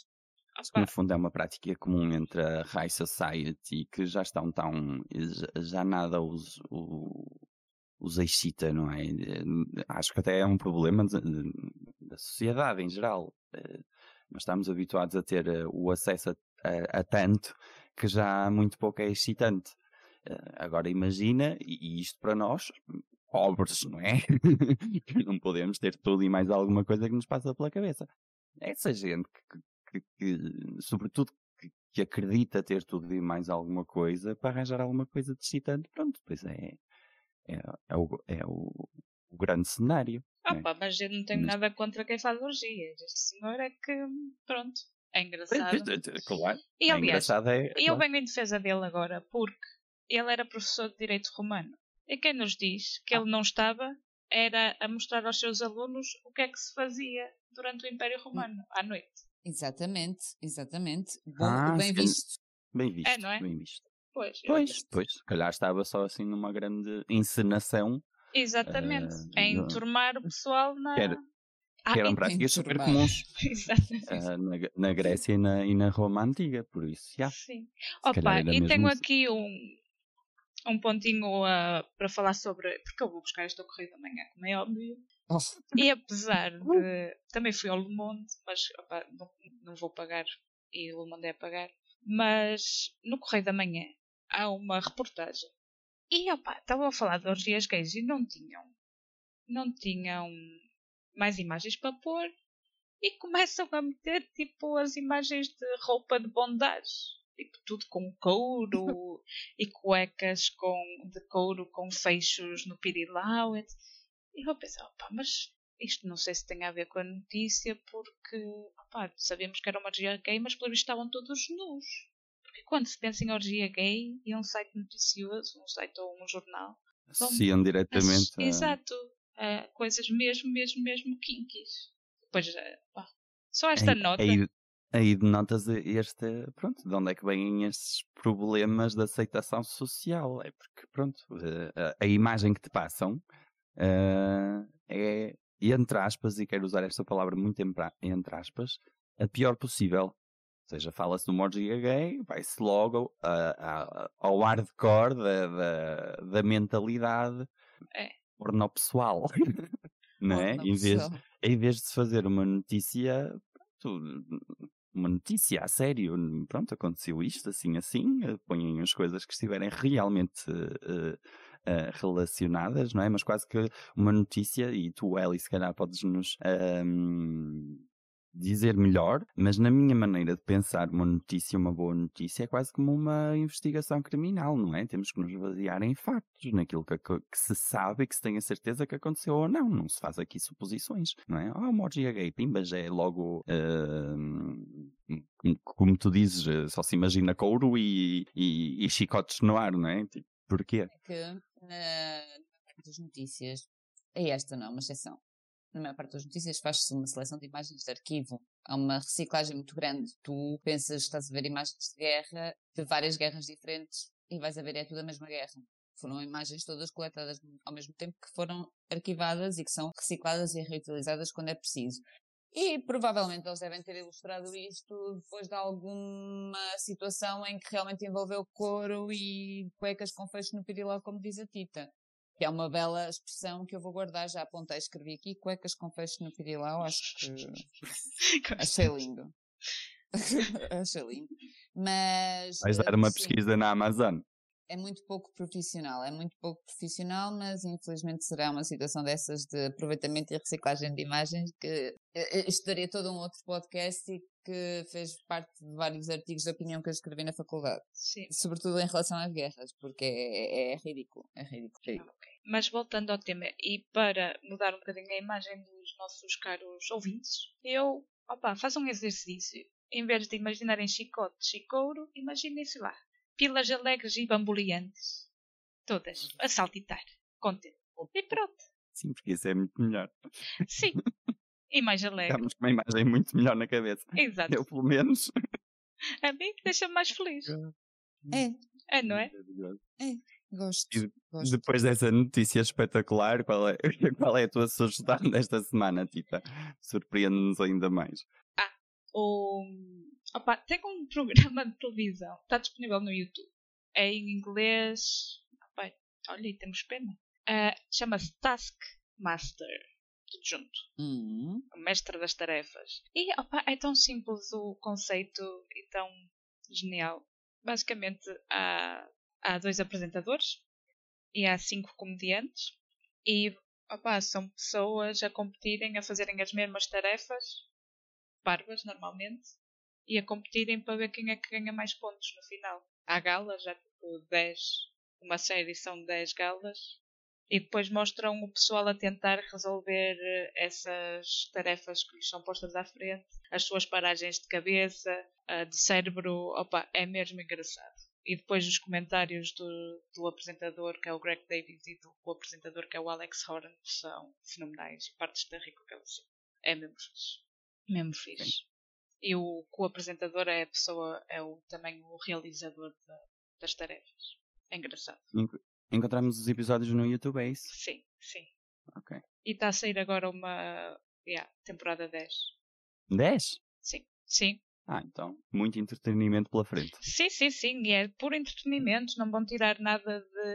Que, no fundo é uma prática comum entre a high society que já estão tão... já nada os, os, os excita, não é? Acho que até é um problema da sociedade em geral. Nós estamos habituados a ter o acesso a, a, a tanto que já muito pouco é excitante. Agora imagina, e isto para nós... pobres, não é? Não podemos ter tudo e mais alguma coisa que nos passa pela cabeça. Essa gente que Que, que, sobretudo que, que acredita ter tudo e mais alguma coisa para arranjar alguma coisa de excitante, pronto, pois é é, é, o, é o, o grande cenário. Opa, né? Mas eu não tenho mas... nada contra quem faz orgias, este senhor é que, pronto, é engraçado. Claro, e aliás, é, é, eu venho em defesa dele agora, porque ele era professor de Direito Romano, e quem nos diz que ah. ele não estava era a mostrar aos seus alunos o que é que se fazia durante o Império Romano, à noite. Exatamente, exatamente. Bom, ah, bem visto. Bem visto, é, não é? Bem visto. Pois, pois, pois, se calhar estava só assim numa grande encenação. Exatamente, uh, é enturmar do... o pessoal na... Quer, ah, que eram práticas super comuns uh, na, na Grécia e na, e na Roma Antiga, por isso, já. Sim. Opa, e tenho assim. Aqui um... um pontinho uh, para falar sobre... Porque eu vou buscar esta corrida amanhã, como é óbvio. Nossa. E apesar de... Também fui ao Le Monde, mas opa, não, não vou pagar. E o Le Monde é a pagar. Mas no Correio da Manhã há uma reportagem. E opa, estavam a falar de orgias gays e não tinham... Não tinham mais imagens para pôr. E começam a meter tipo as imagens de roupa de bondage. Tipo, tudo com couro e cuecas com, de couro com fechos no pirilau. E eu pensei, opa, mas isto não sei se tem a ver com a notícia, porque opa, sabemos que era uma orgia gay, mas pelo visto estavam todos nus. Porque quando se pensa em orgia gay e um site noticioso, um site ou um jornal, associam diretamente a... Exato, a coisas mesmo, mesmo, mesmo kinkies. Depois, opa, só esta é, nota... É... Aí denotas este, pronto, de onde é que vêm esses problemas de aceitação social? É porque, pronto, a, a imagem que te passam uh, é, entre aspas, e quero usar esta palavra muito entre aspas, a pior possível. Ou seja, fala-se do orgia gay, vai-se logo a, a, ao hardcore da, da, da mentalidade é. pornopessoal, não é? Em vez, em vez de se fazer uma notícia, pronto, uma notícia, a sério, pronto, aconteceu isto, assim, assim, põem as coisas que estiverem realmente uh, uh, relacionadas, não é? Mas quase que uma notícia, e tu, Eli, se calhar podes-nos uh, dizer melhor, mas na minha maneira de pensar uma notícia, uma boa notícia, é quase como uma investigação criminal, não é? Temos que nos basear em factos, naquilo que, que se sabe e que se tem a certeza que aconteceu ou não, não se faz aqui suposições, não é? Ah, uma orgia gay, pimbas, é logo... Uh... Como tu dizes, só se imagina couro e, e, e chicotes no ar, não é? Tipo, Porquê? Porque na maior parte das notícias, e esta não é uma exceção, na maior parte das notícias faz-se uma seleção de imagens de arquivo. Há uma reciclagem muito grande. Tu pensas que estás a ver imagens de guerra, de várias guerras diferentes, e vais a ver é tudo a mesma guerra. Foram imagens todas coletadas ao mesmo tempo que foram arquivadas e que são recicladas e reutilizadas quando é preciso. E provavelmente eles devem ter ilustrado isto depois de alguma situação em que realmente envolveu couro e cuecas com fecho no piriló, como diz a Tita. Que é uma bela expressão que eu vou guardar, já apontei, escrevi aqui, cuecas com fecho no pirilau, acho que... Achei lindo. Achei lindo. Mas... Vais dar uma pesquisa na Amazon. É muito pouco profissional, é muito pouco profissional, mas infelizmente será uma situação dessas de aproveitamento e reciclagem de imagens que estudaria todo um outro podcast e que fez parte de vários artigos de opinião que eu escrevi na faculdade. Sim. Sobretudo em relação às guerras, porque é, é, é ridículo, é ridículo. Ah, okay. Mas voltando ao tema, e para mudar um bocadinho a imagem dos nossos caros ouvintes, eu, opa, façam um exercício. Em vez de imaginarem chicotes e couro, imaginem-se lá. Pilas alegres e bamboleantes. Todas a saltitar. Contente. E pronto. Sim, porque isso é muito melhor. Sim. E mais alegre. Estamos com uma imagem muito melhor na cabeça. Exato. Eu, pelo menos. A mim deixa-me mais feliz. É. É, não é? É. Gosto. E gosto. Depois dessa notícia espetacular, qual é, qual é a tua sugestão desta semana, Tita? Surpreende-nos ainda mais. Ah, o... Opa, tem um programa de televisão, está disponível no YouTube, é em inglês, opa, olha aí, temos pena, uh, chama-se Taskmaster, tudo junto, uhum. O mestre das tarefas, e opa, é tão simples o conceito e tão genial. Basicamente há, há dois apresentadores e há cinco comediantes e opa, são pessoas a competirem, a fazerem as mesmas tarefas, parvas normalmente, e a competirem para ver quem é que ganha mais pontos no final. Há galas, já tipo dez, uma série são dez galas, e depois mostram o pessoal a tentar resolver essas tarefas que lhes são postas à frente, as suas paragens de cabeça, de cérebro, opa, é mesmo engraçado. E depois os comentários do, do apresentador, que é o Greg David, e do, do apresentador, que é o Alex Horan, são fenomenais, partes da rico que elas são. É mesmo fixe. Mesmo fixe. Sim. E o co-apresentador é a pessoa, é o, também o realizador da, das tarefas. É engraçado. Encontramos os episódios no YouTube, é isso? Sim, sim. Ok. E está a sair agora uma yeah, temporada dez. dez? Sim, sim. Ah, então, muito entretenimento pela frente. Sim, sim, sim. E é puro entretenimento, não vão tirar nada de,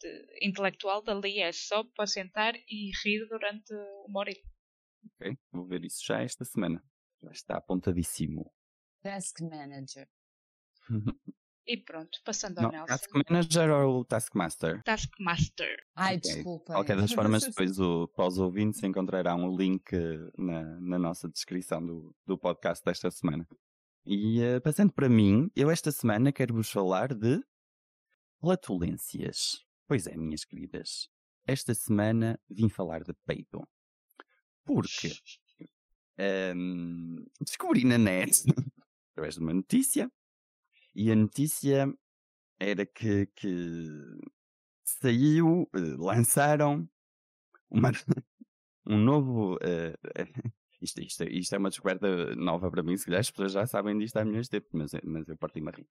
de intelectual dali. É só para sentar e rir durante uma hora. Ok, vou ver isso já esta semana. Já está apontadíssimo. Task Manager. E pronto, passando ao não, Nelson. Task Manager ou Taskmaster? Taskmaster. Ai, okay. Desculpa. De qualquer das formas, depois o, para os ouvintes encontrará um link na, na nossa descrição do, do podcast desta semana. E uh, passando para mim, eu esta semana quero-vos falar de flatulências. Pois é, minhas queridas. Esta semana vim falar de peito. Porque... Um, descobri na net através de uma notícia e a notícia era que, que saiu, lançaram uma, um novo uh, isto, isto, isto é uma descoberta nova para mim, se calhar as pessoas já sabem disto há milhões de tempo, mas, mas eu parti-me a rir.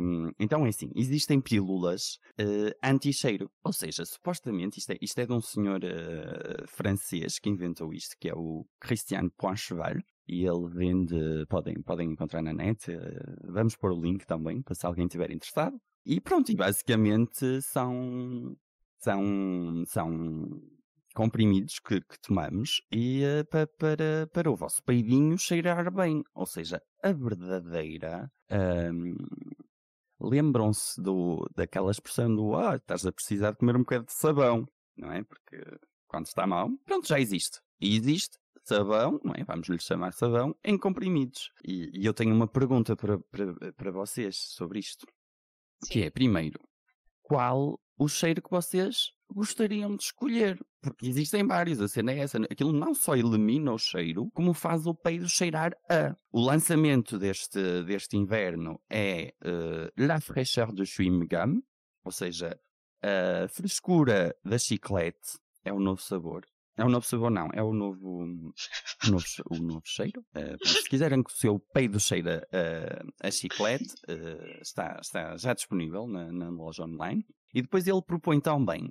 Um, então é assim, existem pílulas uh, anti-cheiro, ou seja, supostamente isto é, isto é de um senhor uh, francês que inventou isto, que é o Christian Poincheval, e ele vende, podem, podem encontrar na net, uh, vamos pôr o link também para se alguém estiver interessado, e pronto, e basicamente são são, são comprimidos que, que tomamos e uh, para, para, para o vosso peidinho cheirar bem, ou seja, a verdadeira. Um, lembram-se do, daquela expressão do ah, estás a precisar de comer um bocado de sabão, não é? Porque quando está mal, pronto, já existe. E existe sabão, não é? Vamos lhe chamar sabão, em comprimidos. E, e eu tenho uma pergunta para, para, para vocês sobre isto. Sim. Que é, primeiro, qual o cheiro que vocês gostariam de escolher? Porque existem vários, a cena é essa. Aquilo não só elimina o cheiro, como faz o peido cheirar a. O lançamento deste, deste inverno é uh, La Fraîcheur de Chewing Gum, Ou seja, a frescura da chiclete é um novo sabor. É um novo sabor, não. É um novo, um novo, um novo cheiro. Uh, se quiserem que o seu peido cheira uh, a chiclete, uh, está, está já disponível na, na loja online. E depois ele propõe também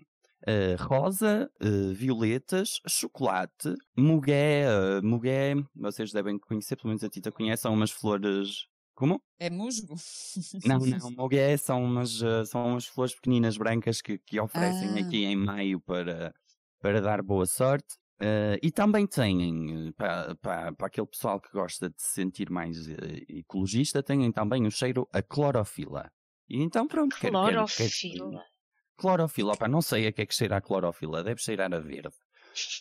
uh, rosa, uh, violetas, chocolate, mugué. Uh, mugué, vocês devem conhecer, pelo menos a Tita conhece, são umas flores... Como? É musgo? Não, não, mugué são umas, uh, são umas flores pequeninas brancas que, que oferecem ah. aqui em maio para... para dar boa sorte, uh, e também têm, para, para, para aquele pessoal que gosta de se sentir mais uh, ecologista, têm também o cheiro a clorofila. E então pronto, quero, clorofila. Quero, quero, quero, clorofila, opa, não sei a que é que cheira a clorofila, deve cheirar a verde.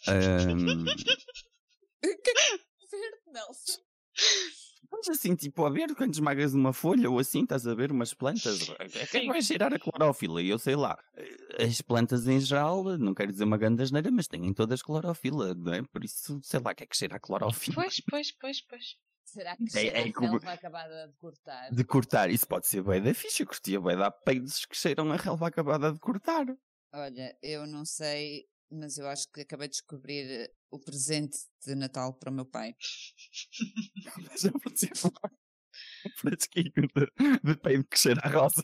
Um... verde, Nelson? Mas assim, tipo, a ver, quando esmagas uma folha ou assim, estás a ver umas plantas, é quem vai cheirar a clorofila? E eu sei lá, as plantas em geral, não quero dizer uma grande asneira, mas têm todas clorofila, não é? Por isso, sei lá, o que é que cheira a clorofila? Pois, pois, pois, pois. Será que é, é, como... a relva acabada de cortar? De cortar, isso pode ser bué da ficha, eu curtia bué da peidos que cheiram a relva acabada de cortar. Olha, eu não sei, mas eu acho que acabei de descobrir... o presente de Natal para o meu pai. Mas eu preciso um fresquinho de, de peido que cheira a rosa.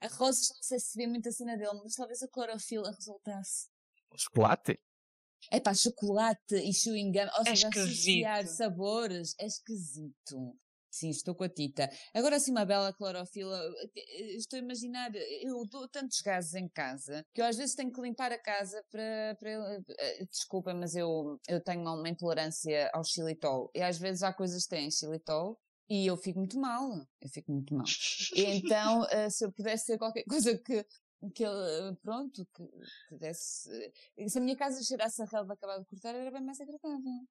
A rosa, não sei se vi muito a cena dele, mas talvez a clorofila resultasse. O chocolate? É pá, chocolate e chewing gum. Ou seja, associar sabores. É esquisito. Sim, estou com a Tita. Agora assim, uma bela clorofila. Estou a imaginar, eu dou tantos gases em casa, que eu às vezes tenho que limpar a casa para... para desculpa, mas eu, eu tenho uma intolerância ao xilitol. E às vezes há coisas que têm xilitol e eu fico muito mal. Eu fico muito mal. E então, se eu pudesse ter qualquer coisa que... que ele, pronto, que pudesse... Se a minha casa cheirasse a relva acabada de cortar, era bem mais agradável.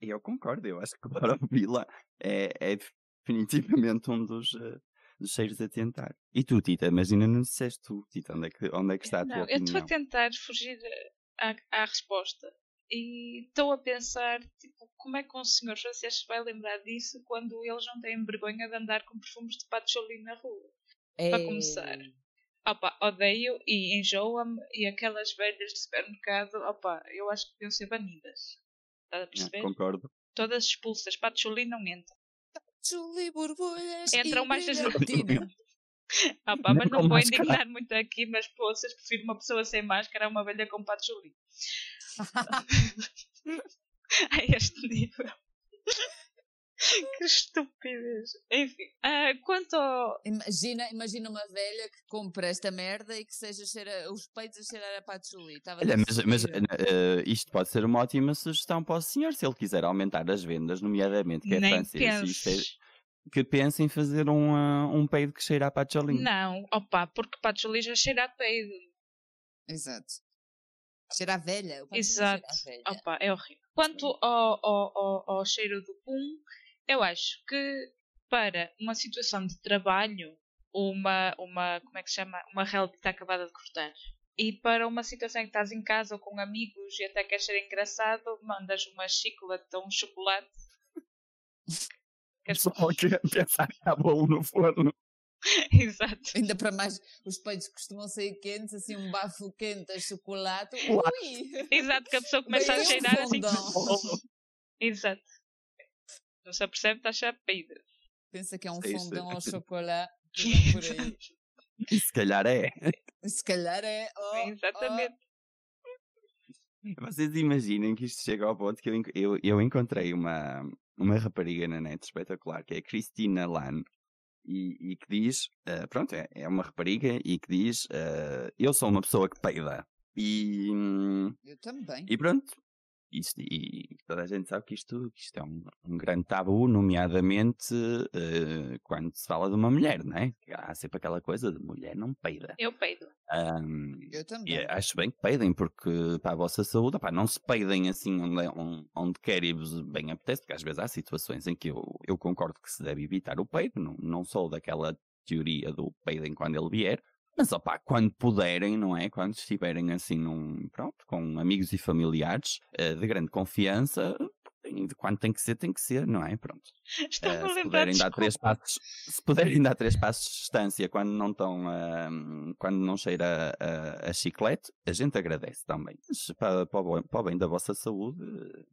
Eu concordo, eu acho que clorofila é, é definitivamente um dos, uh, dos cheiros a tentar. E tu, Tita? Imagina, não disseste tu, Tita, onde é que, onde é que está a tua não, opinião? Eu estou a tentar fugir à, à resposta e estou a pensar, tipo, como é que um senhor francês se vai lembrar disso quando eles não têm vergonha de andar com perfumes de patchouli na rua? Ei. Para começar. Opa, odeio e enjoa-me e aquelas velhas de supermercado, opa, eu acho que deviam ser banidas. Estás a perceber? Não, concordo. Todas expulsas. Patchouli não entra. Patchouli, borbulhas. Entram mais das rotinas. Ah pá, mas não, não vou máscara. Indignar muito aqui, mas pô, vocês preferem uma pessoa sem máscara a uma velha com patchouli. A este nível. Que estupidez. Enfim, uh, quanto ao... Imagina, imagina uma velha que compra esta merda e que seja cheira, os peitos a cheirar a patchouli. Olha, mas, mas uh, isto pode ser uma ótima sugestão para o senhor, se ele quiser aumentar as vendas, nomeadamente que é francês. Que pensa em fazer um, uh, um peido que cheira a patchouli. Não, opa, porque patchouli já cheira a peido. Exato. Cheira a velha. Exato. Cheira a velha. Opa, é horrível. Quanto ao, ao, ao, ao cheiro do pum... Eu acho que para uma situação de trabalho, uma, uma como é que se chama, uma relva está acabada de cortar. E para uma situação em que estás em casa ou com amigos e até queres ser engraçado, mandas uma chiclete ou um chocolate. Queres... Só que pensar que acabou no forno. Exato. Ainda para mais, os peitos costumam sair quentes, assim um bafo quente a chocolate. Ui. Exato, que a pessoa começa Bem, a cheirar assim. Exato. Não se apercebe, está cheio de peido. Pensa que é um é fondão ao chocolate. Por aí. E se calhar é. E se calhar é. Oh, exatamente. Oh. Vocês imaginem que isto chega ao ponto que eu, eu, eu encontrei uma, uma rapariga na net espetacular, que é a Cristina Lane, e, e que diz, uh, pronto, é, é uma rapariga, e que diz, uh, eu sou uma pessoa que peida. E... Eu também. E pronto. Isto, e toda a gente sabe que isto, que isto é um, um grande tabu, nomeadamente uh, quando se fala de uma mulher, não é? Há sempre aquela coisa de mulher não peida. Eu peido. Um, Eu também. E acho bem que peidem, porque para a vossa saúde, pá, não se peidem assim onde, onde, onde quer e vos bem apetece, porque às vezes há situações em que eu, eu concordo que se deve evitar o peido, não, não sou daquela teoria do peidem quando ele vier. Mas, opá, quando puderem, não é? Quando estiverem assim, num, pronto, com amigos e familiares uh, de grande confiança, quando tem que ser, tem que ser, não é? Pronto. Estava uh, se, puderem dar três passos, se puderem dar três passos de distância quando não estão, uh, quando não cheira a, a, a chiclete, a gente agradece também. Mas para, para, o, para o bem da vossa saúde,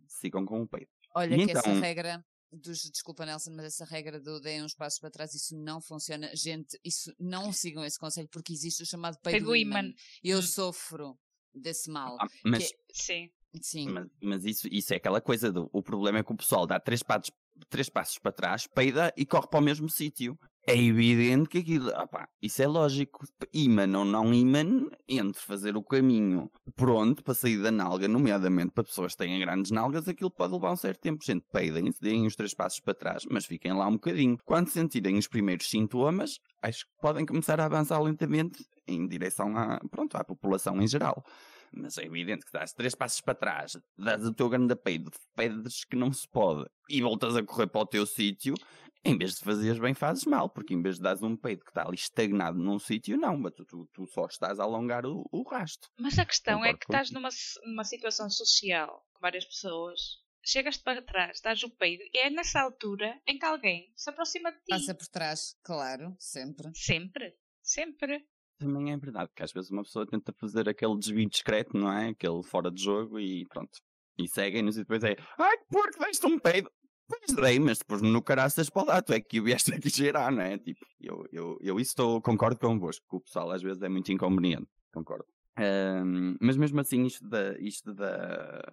sigam com o peito. Olha, e que então, essa regra... Dos, desculpa Nelson, mas essa regra do deem uns passos para trás, isso não funciona, gente, isso, não sigam esse conselho, porque existe o chamado peido-iman. Eu sofro desse mal. Ah, mas, que... Sim. Sim. Mas, mas isso, isso é aquela coisa do, o problema é que o pessoal dá três passos, três passos para trás, peida e corre para o mesmo sítio. É evidente que aquilo, opá, isso é lógico, ímã ou não ímã, entre fazer o caminho pronto para sair da nalga, nomeadamente para pessoas que têm grandes nalgas, aquilo pode levar um certo tempo. Gente, peidem-se, deem os três passos para trás, mas fiquem lá um bocadinho. Quando sentirem os primeiros sintomas, acho que podem começar a avançar lentamente em direção à, pronto, à população em geral. Mas é evidente que dás três passos para trás, dás o teu grande peido, pedes que não se pode e voltas a correr para o teu sítio. Em vez de fazeres bem, fazes mal, porque em vez de dares um peido que está ali estagnado num sítio, não, tu, tu, tu só estás a alongar o, o rastro. Mas a questão Concordo é que estás numa, numa situação social com várias pessoas, chegas para trás, dás o peido, e é nessa altura em que alguém se aproxima de ti. Passa por trás, claro, sempre. Sempre, sempre. Também é verdade, porque às vezes uma pessoa tenta fazer aquele desvio discreto, não é? Aquele fora de jogo e pronto. E seguem-nos e depois é, ai que porco, deste um peido. Pois dei, mas depois no caraças para o lado, tu é que o vieste aqui cheirar, não é? Tipo, eu, eu, eu isso estou, concordo convosco, que o pessoal às vezes é muito inconveniente, concordo. Um, mas mesmo assim, isto da, isto da,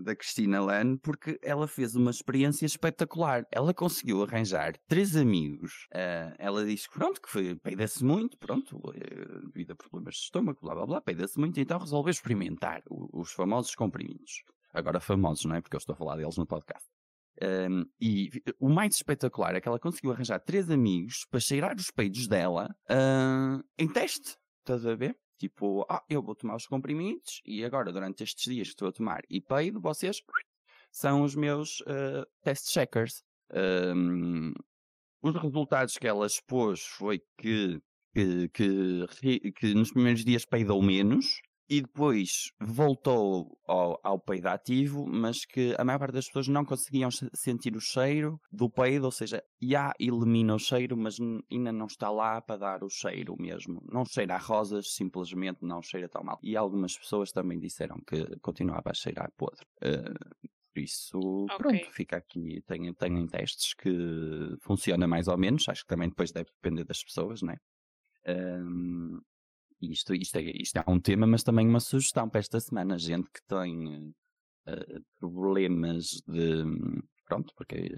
da Cristina Lane, porque ela fez uma experiência espetacular. Ela conseguiu arranjar três amigos. Uh, ela diz que pronto, que foi, peida-se muito, pronto, devido a problemas de estômago, blá blá blá, peida-se muito, então resolveu experimentar os famosos comprimidos. Agora famosos, não é? Porque eu estou a falar deles no podcast. Um, e o mais espetacular é que ela conseguiu arranjar três amigos para cheirar os peidos dela uh, em teste, estás a ver? Tipo, ah, eu vou tomar os comprimidos e agora durante estes dias que estou a tomar e peido, vocês são os meus uh, test checkers. Um, os resultados que ela expôs foi que, que, que, que nos primeiros dias peidou menos. E depois voltou ao, ao peido ativo, mas que a maior parte das pessoas não conseguiam sentir o cheiro do peido, ou seja, já elimina o cheiro, mas ainda não está lá para dar o cheiro mesmo. Não cheira a rosas, simplesmente não cheira tão mal. E algumas pessoas também disseram que continuava a cheirar a podre. Uh, por isso, okay. Pronto, fica aqui. Tem, tem testes que funciona mais ou menos, acho que também depois deve depender das pessoas, não é? Um... Isto, isto, é, isto é um tema, mas também uma sugestão para esta semana. Gente que tem uh, problemas de... Pronto, porque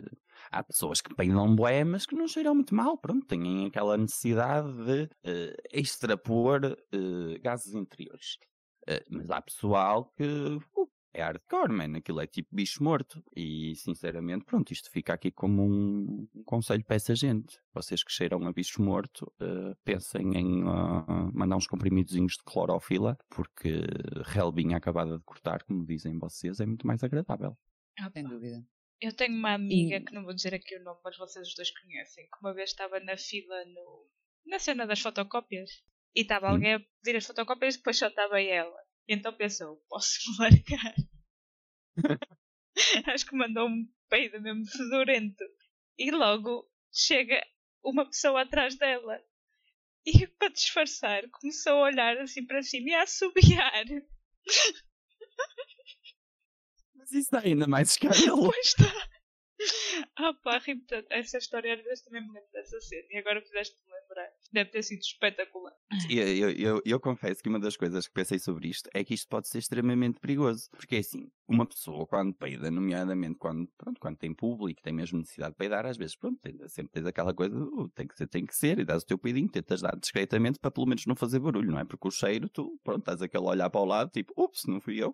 há pessoas que peidam bué, mas que não cheiram muito mal. Pronto, têm aquela necessidade de uh, extrapor uh, gases interiores. Uh, mas há pessoal que... Uh, é hardcore, man. Aquilo é tipo bicho morto. E, sinceramente, pronto, isto fica aqui como um conselho para essa gente. Vocês que cheiram a bicho morto, uh, pensem em uh, mandar uns comprimidozinhos de clorofila, porque relvinha acabada de cortar, como dizem vocês, é muito mais agradável. Ah, sem dúvida. Eu tenho uma amiga, e... que não vou dizer aqui o nome, mas vocês os dois conhecem, que uma vez estava na fila no... na cena das fotocópias, e estava hum. alguém a pedir as fotocópias e depois só estava ela. Então pensou, posso largar? Acho que mandou um peido mesmo fedorento. E logo chega uma pessoa atrás dela. E para disfarçar, começou a olhar assim para cima e a assobiar. Mas isso está ainda mais escândalo. Pois está. Ah pá, ri-me tanto. Essa história às vezes também me lembro dessa cena. E agora fizeste-me lembrar. Deve ter sido espetacular. Eu, eu, eu, eu confesso que uma das coisas que pensei sobre isto é que isto pode ser extremamente perigoso. Porque é assim, uma pessoa quando peida, nomeadamente quando, pronto, quando tem público, tem mesmo necessidade de peidar, às vezes pronto, tem, sempre tens aquela coisa, oh, tem que ser, tem que ser, e dás o teu peidinho, tentas dar discretamente para pelo menos não fazer barulho, não é? Porque o cheiro, tu, pronto, estás aquele olhar para o lado, tipo, ups, não fui eu.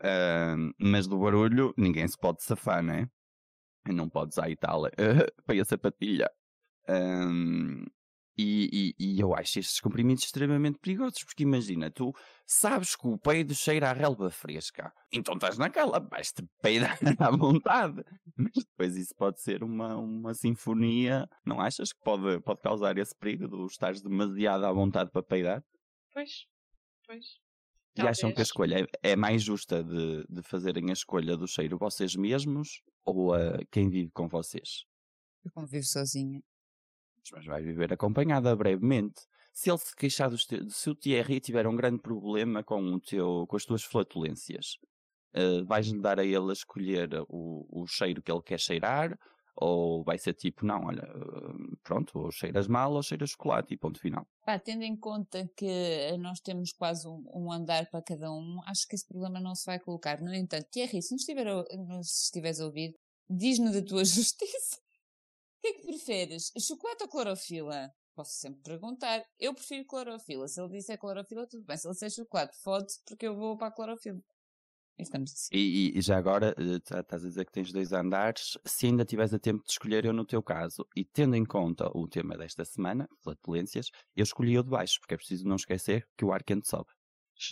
Uh, mas do barulho, ninguém se pode safar, não é? Não podes à Itália, uh, para a sapatilha. Um, e, e, e eu acho estes comprimidos extremamente perigosos, porque imagina, tu sabes que o peido cheira a relva fresca, então estás naquela, vais-te peidar à vontade. Mas depois isso pode ser uma, uma sinfonia, não achas que pode, pode causar esse perigo de estares demasiado à vontade para peidar? Pois, pois. Talvez. E acham que a escolha é mais justa de, de fazerem a escolha do cheiro vocês mesmos ou a quem vive com vocês? Eu convivo sozinha. Mas vai viver acompanhada brevemente. Se ele se queixar do te... se o Thierry tiver um grande problema com, o teu... com as tuas flatulências, uh, vais-lhe dar a ele a escolher o... o cheiro que ele quer cheirar? Ou vai ser tipo, não, olha, pronto, ou cheiras mal ou cheiras chocolate e ponto final. Pá, tendo em conta que nós temos quase um, um andar para cada um, acho que esse problema não se vai colocar. No entanto, Thierry, se nos, tiver, nos estiveres a ouvir, diz-nos da tua justiça. O que é que preferes? Chocolate ou clorofila? Posso sempre perguntar. Eu prefiro clorofila. Se ele disser clorofila, tudo bem. Se ele disser chocolate, fode-se porque eu vou para a clorofila. E, e já agora, estás a dizer que tens dois andares, se ainda tiveres a tempo de escolher, eu no teu caso, e tendo em conta o tema desta semana, flatulências, eu escolhi o de baixo, porque é preciso não esquecer que o ar quente sobe.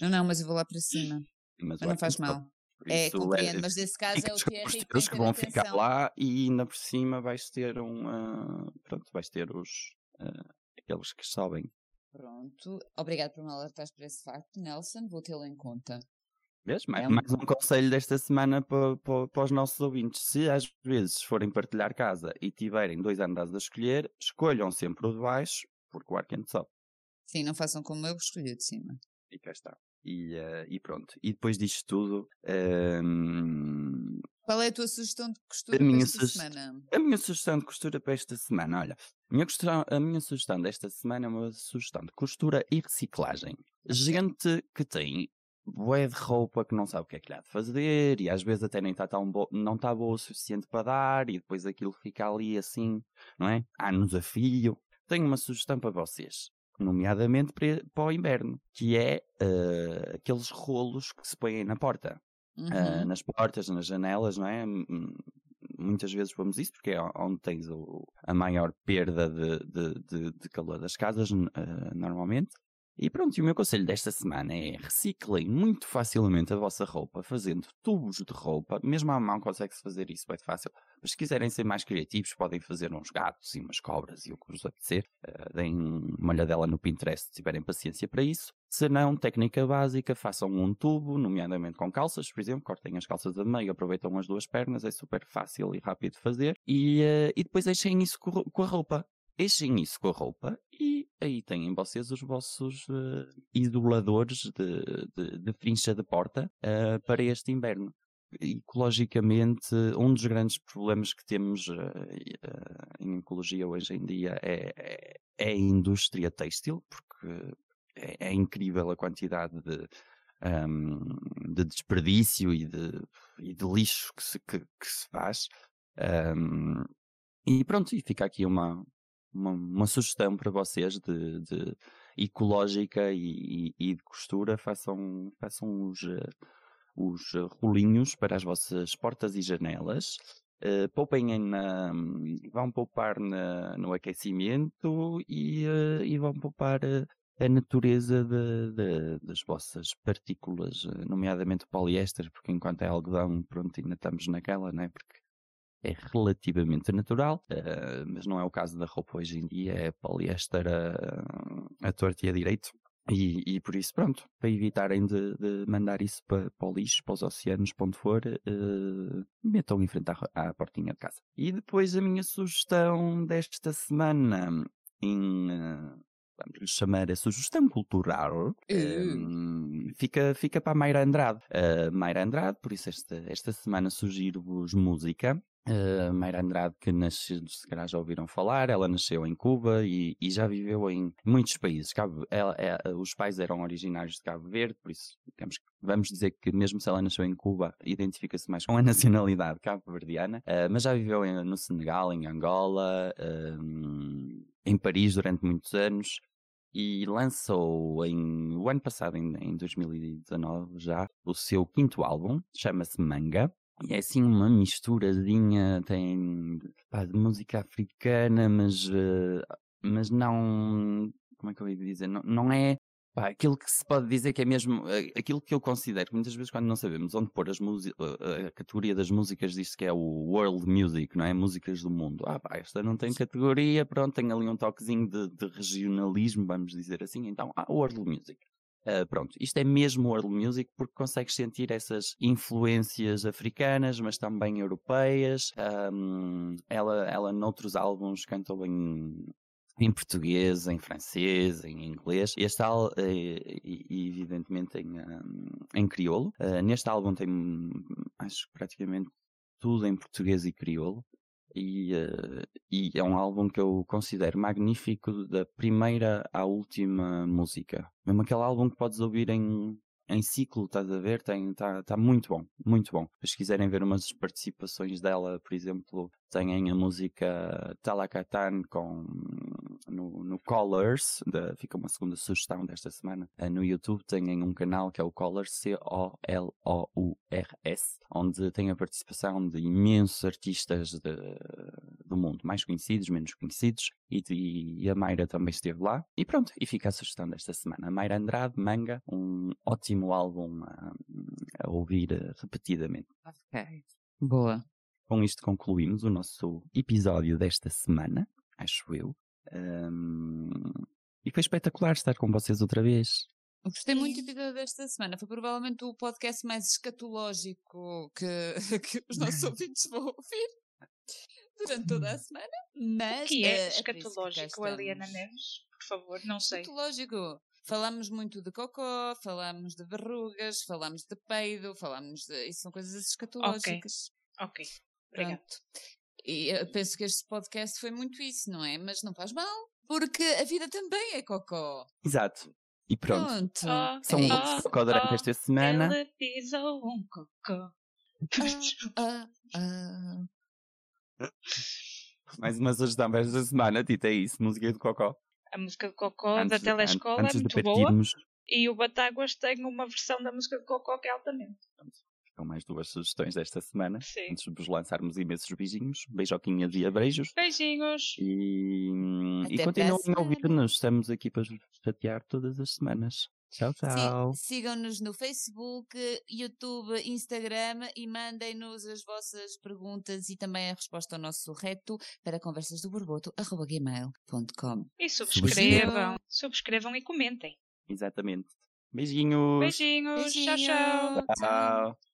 Não, não, mas eu vou lá para cima. Mas, mas não faz mal. É, compreendo, é, mas nesse caso é o que é rico. Os que vão ficar lá e ainda por cima vais ter um, uh, pronto, vais ter os, uh, aqueles que sobem. Pronto, obrigado por me alertar para esse facto, Nelson, vou tê-lo em conta. Vês? Mais, é um... mais um conselho desta semana para, para, para os nossos ouvintes. Se às vezes forem partilhar casa e tiverem dois andares a escolher, escolham sempre o de baixo, porque o ar quente sobe. Sim, não façam como eu, escolhi o de cima. E cá está. E, uh, e pronto. E depois disto tudo... Uh... Qual é a tua sugestão de costura para esta sust... semana? A minha sugestão de costura para esta semana, olha, a minha, costura... a minha sugestão desta semana é uma sugestão de costura e reciclagem. Gente que tem... bué de roupa que não sabe o que é que lhe há de fazer e às vezes até nem está tão bo... não está boa o suficiente para dar e depois aquilo fica ali assim, não é? Há no desafio. Tenho uma sugestão para vocês, nomeadamente para o inverno, que é uh, aqueles rolos que se põem na porta, uhum. uh, nas portas, nas janelas, não é? Muitas vezes pomos isso porque é onde tens o, a maior perda de, de, de, de calor das casas, uh, normalmente. E pronto, e o meu conselho desta semana é reciclem muito facilmente a vossa roupa, fazendo tubos de roupa, mesmo à mão consegue-se fazer isso, bem fácil, mas se quiserem ser mais criativos podem fazer uns gatos e umas cobras e o que vos apetecer, uh, deem uma olhadela no Pinterest se tiverem paciência para isso, se não, técnica básica, façam um tubo, nomeadamente com calças, por exemplo, cortem as calças a meio, aproveitam as duas pernas, é super fácil e rápido de fazer, e, uh, e depois deixem isso com a roupa. Deixem isso com a roupa e aí têm vocês os vossos uh, isoladores de, de, de frincha de porta uh, para este inverno. Ecologicamente, um dos grandes problemas que temos uh, uh, em ecologia hoje em dia é, é, é a indústria têxtil, porque é, é incrível a quantidade de, um, de desperdício e de, e de lixo que se, que, que se faz. Um, e pronto, e fica aqui uma... Uma, uma sugestão para vocês de, de ecológica e, e, e de costura, façam, façam os, os rolinhos para as vossas portas e janelas, uh, poupem na, vão poupar na, no aquecimento e, uh, e vão poupar a natureza de, de, das vossas partículas, nomeadamente o poliéster, porque enquanto é algodão, pronto, ainda estamos naquela, não é? Porque é relativamente natural, uh, mas não é o caso da roupa hoje em dia, é poliéster a, a torto e a direito. E, e por isso, pronto, para evitarem de, de mandar isso para, para o lixo, para os oceanos, para onde for, uh, metam em frente à, à portinha de casa. E depois a minha sugestão desta semana, em, uh, vamos chamar a sugestão cultural, um, fica, fica para a Mayra Andrade. Uh, Mayra Andrade, por isso esta, esta semana sugiro-vos música. Uh, Mayra Andrade, que nasceu, se calhar já ouviram falar, ela nasceu em Cuba e, e já viveu em muitos países. Cabo, ela, ela, os pais eram originários de Cabo Verde, por isso digamos, vamos dizer que mesmo se ela nasceu em Cuba, identifica-se mais com a nacionalidade cabo-verdiana, uh, mas já viveu em, no Senegal, em Angola, um, em Paris durante muitos anos. E lançou em, o ano passado, em, em dois mil e dezanove já, o seu quinto álbum, chama-se Manga. E é assim uma misturadinha, tem pá, de música africana, mas, uh, mas não, como é que eu ia dizer, não, não é pá, aquilo que se pode dizer que é mesmo, uh, aquilo que eu considero, que muitas vezes quando não sabemos onde pôr as músicas, uh, a categoria das músicas diz-se que é o World Music, não é? Músicas do mundo. Ah pá, esta não tem categoria, pronto, tem ali um toquezinho de, de regionalismo, vamos dizer assim, então, ah, World Music. Uh, pronto, isto é mesmo world music porque consegues sentir essas influências africanas, mas também europeias. Um, ela, ela noutros álbuns cantou em, em português, em francês, em inglês. Este álbum, uh, e evidentemente em, um, em crioulo. Uh, neste álbum tem, acho que praticamente tudo em português e crioulo. E, uh, e é um álbum que eu considero magnífico da primeira à última música. Mesmo aquele álbum que podes ouvir em, em ciclo, estás a ver? Está tá muito bom, muito bom. Se quiserem ver umas participações dela, por exemplo, têm a música Talakatan com, no, no Colors, da, fica uma segunda sugestão desta semana. No YouTube têm um canal que é o Colors, C O L O U R S, onde tem a participação de imensos artistas de, do mundo, mais conhecidos, menos conhecidos, e, e a Mayra também esteve lá. E pronto, e fica a sugestão desta semana. A Mayra Andrade, Manga, um ótimo álbum a, a ouvir repetidamente. Ok, boa. Com isto concluímos o nosso episódio desta semana, acho eu. Um, e foi espetacular estar com vocês outra vez. Eu gostei muito do episódio desta semana. Foi provavelmente o podcast mais escatológico que, que os nossos ouvintes vão ouvir durante toda a semana. Mas, o que é, é escatológico, Eliana Neves? Por favor, não sei. Escatológico. Falámos muito de cocó, falámos de verrugas, falámos de peido, falámos de... Isso são coisas escatológicas. Ok. Okay. Obrigado. E eu penso que este podcast foi muito isso, não é? Mas não faz mal, porque a vida também é cocó. Exato. E pronto. pronto. Oh, São é outros cocó durante oh, esta semana. Ela pisou um cocó. Ah, ah, ah. Mais uma sugestão para esta semana, Tita, é isso. Música do cocó. A música do cocó antes, da telescola antes é muito boa. E o Batáguas tem uma versão da música do cocó que é altamente. Mais duas sugestões desta semana. Sim. Antes de vos lançarmos imensos beijinhos, beijoquinhas e abreijos. Beijinhos. E, e continuem a ouvir-nos. Estamos aqui para chatear todas as semanas. Tchau, tchau. Sigam-nos no Facebook, YouTube, Instagram e mandem-nos as vossas perguntas e também a resposta ao nosso reto para conversas do borboto arroba gmail ponto com. E subscrevam. Subscrevam e comentem. Exatamente. Beijinhos. Beijinhos. Beijinhos. Tchau, tchau. Tchau.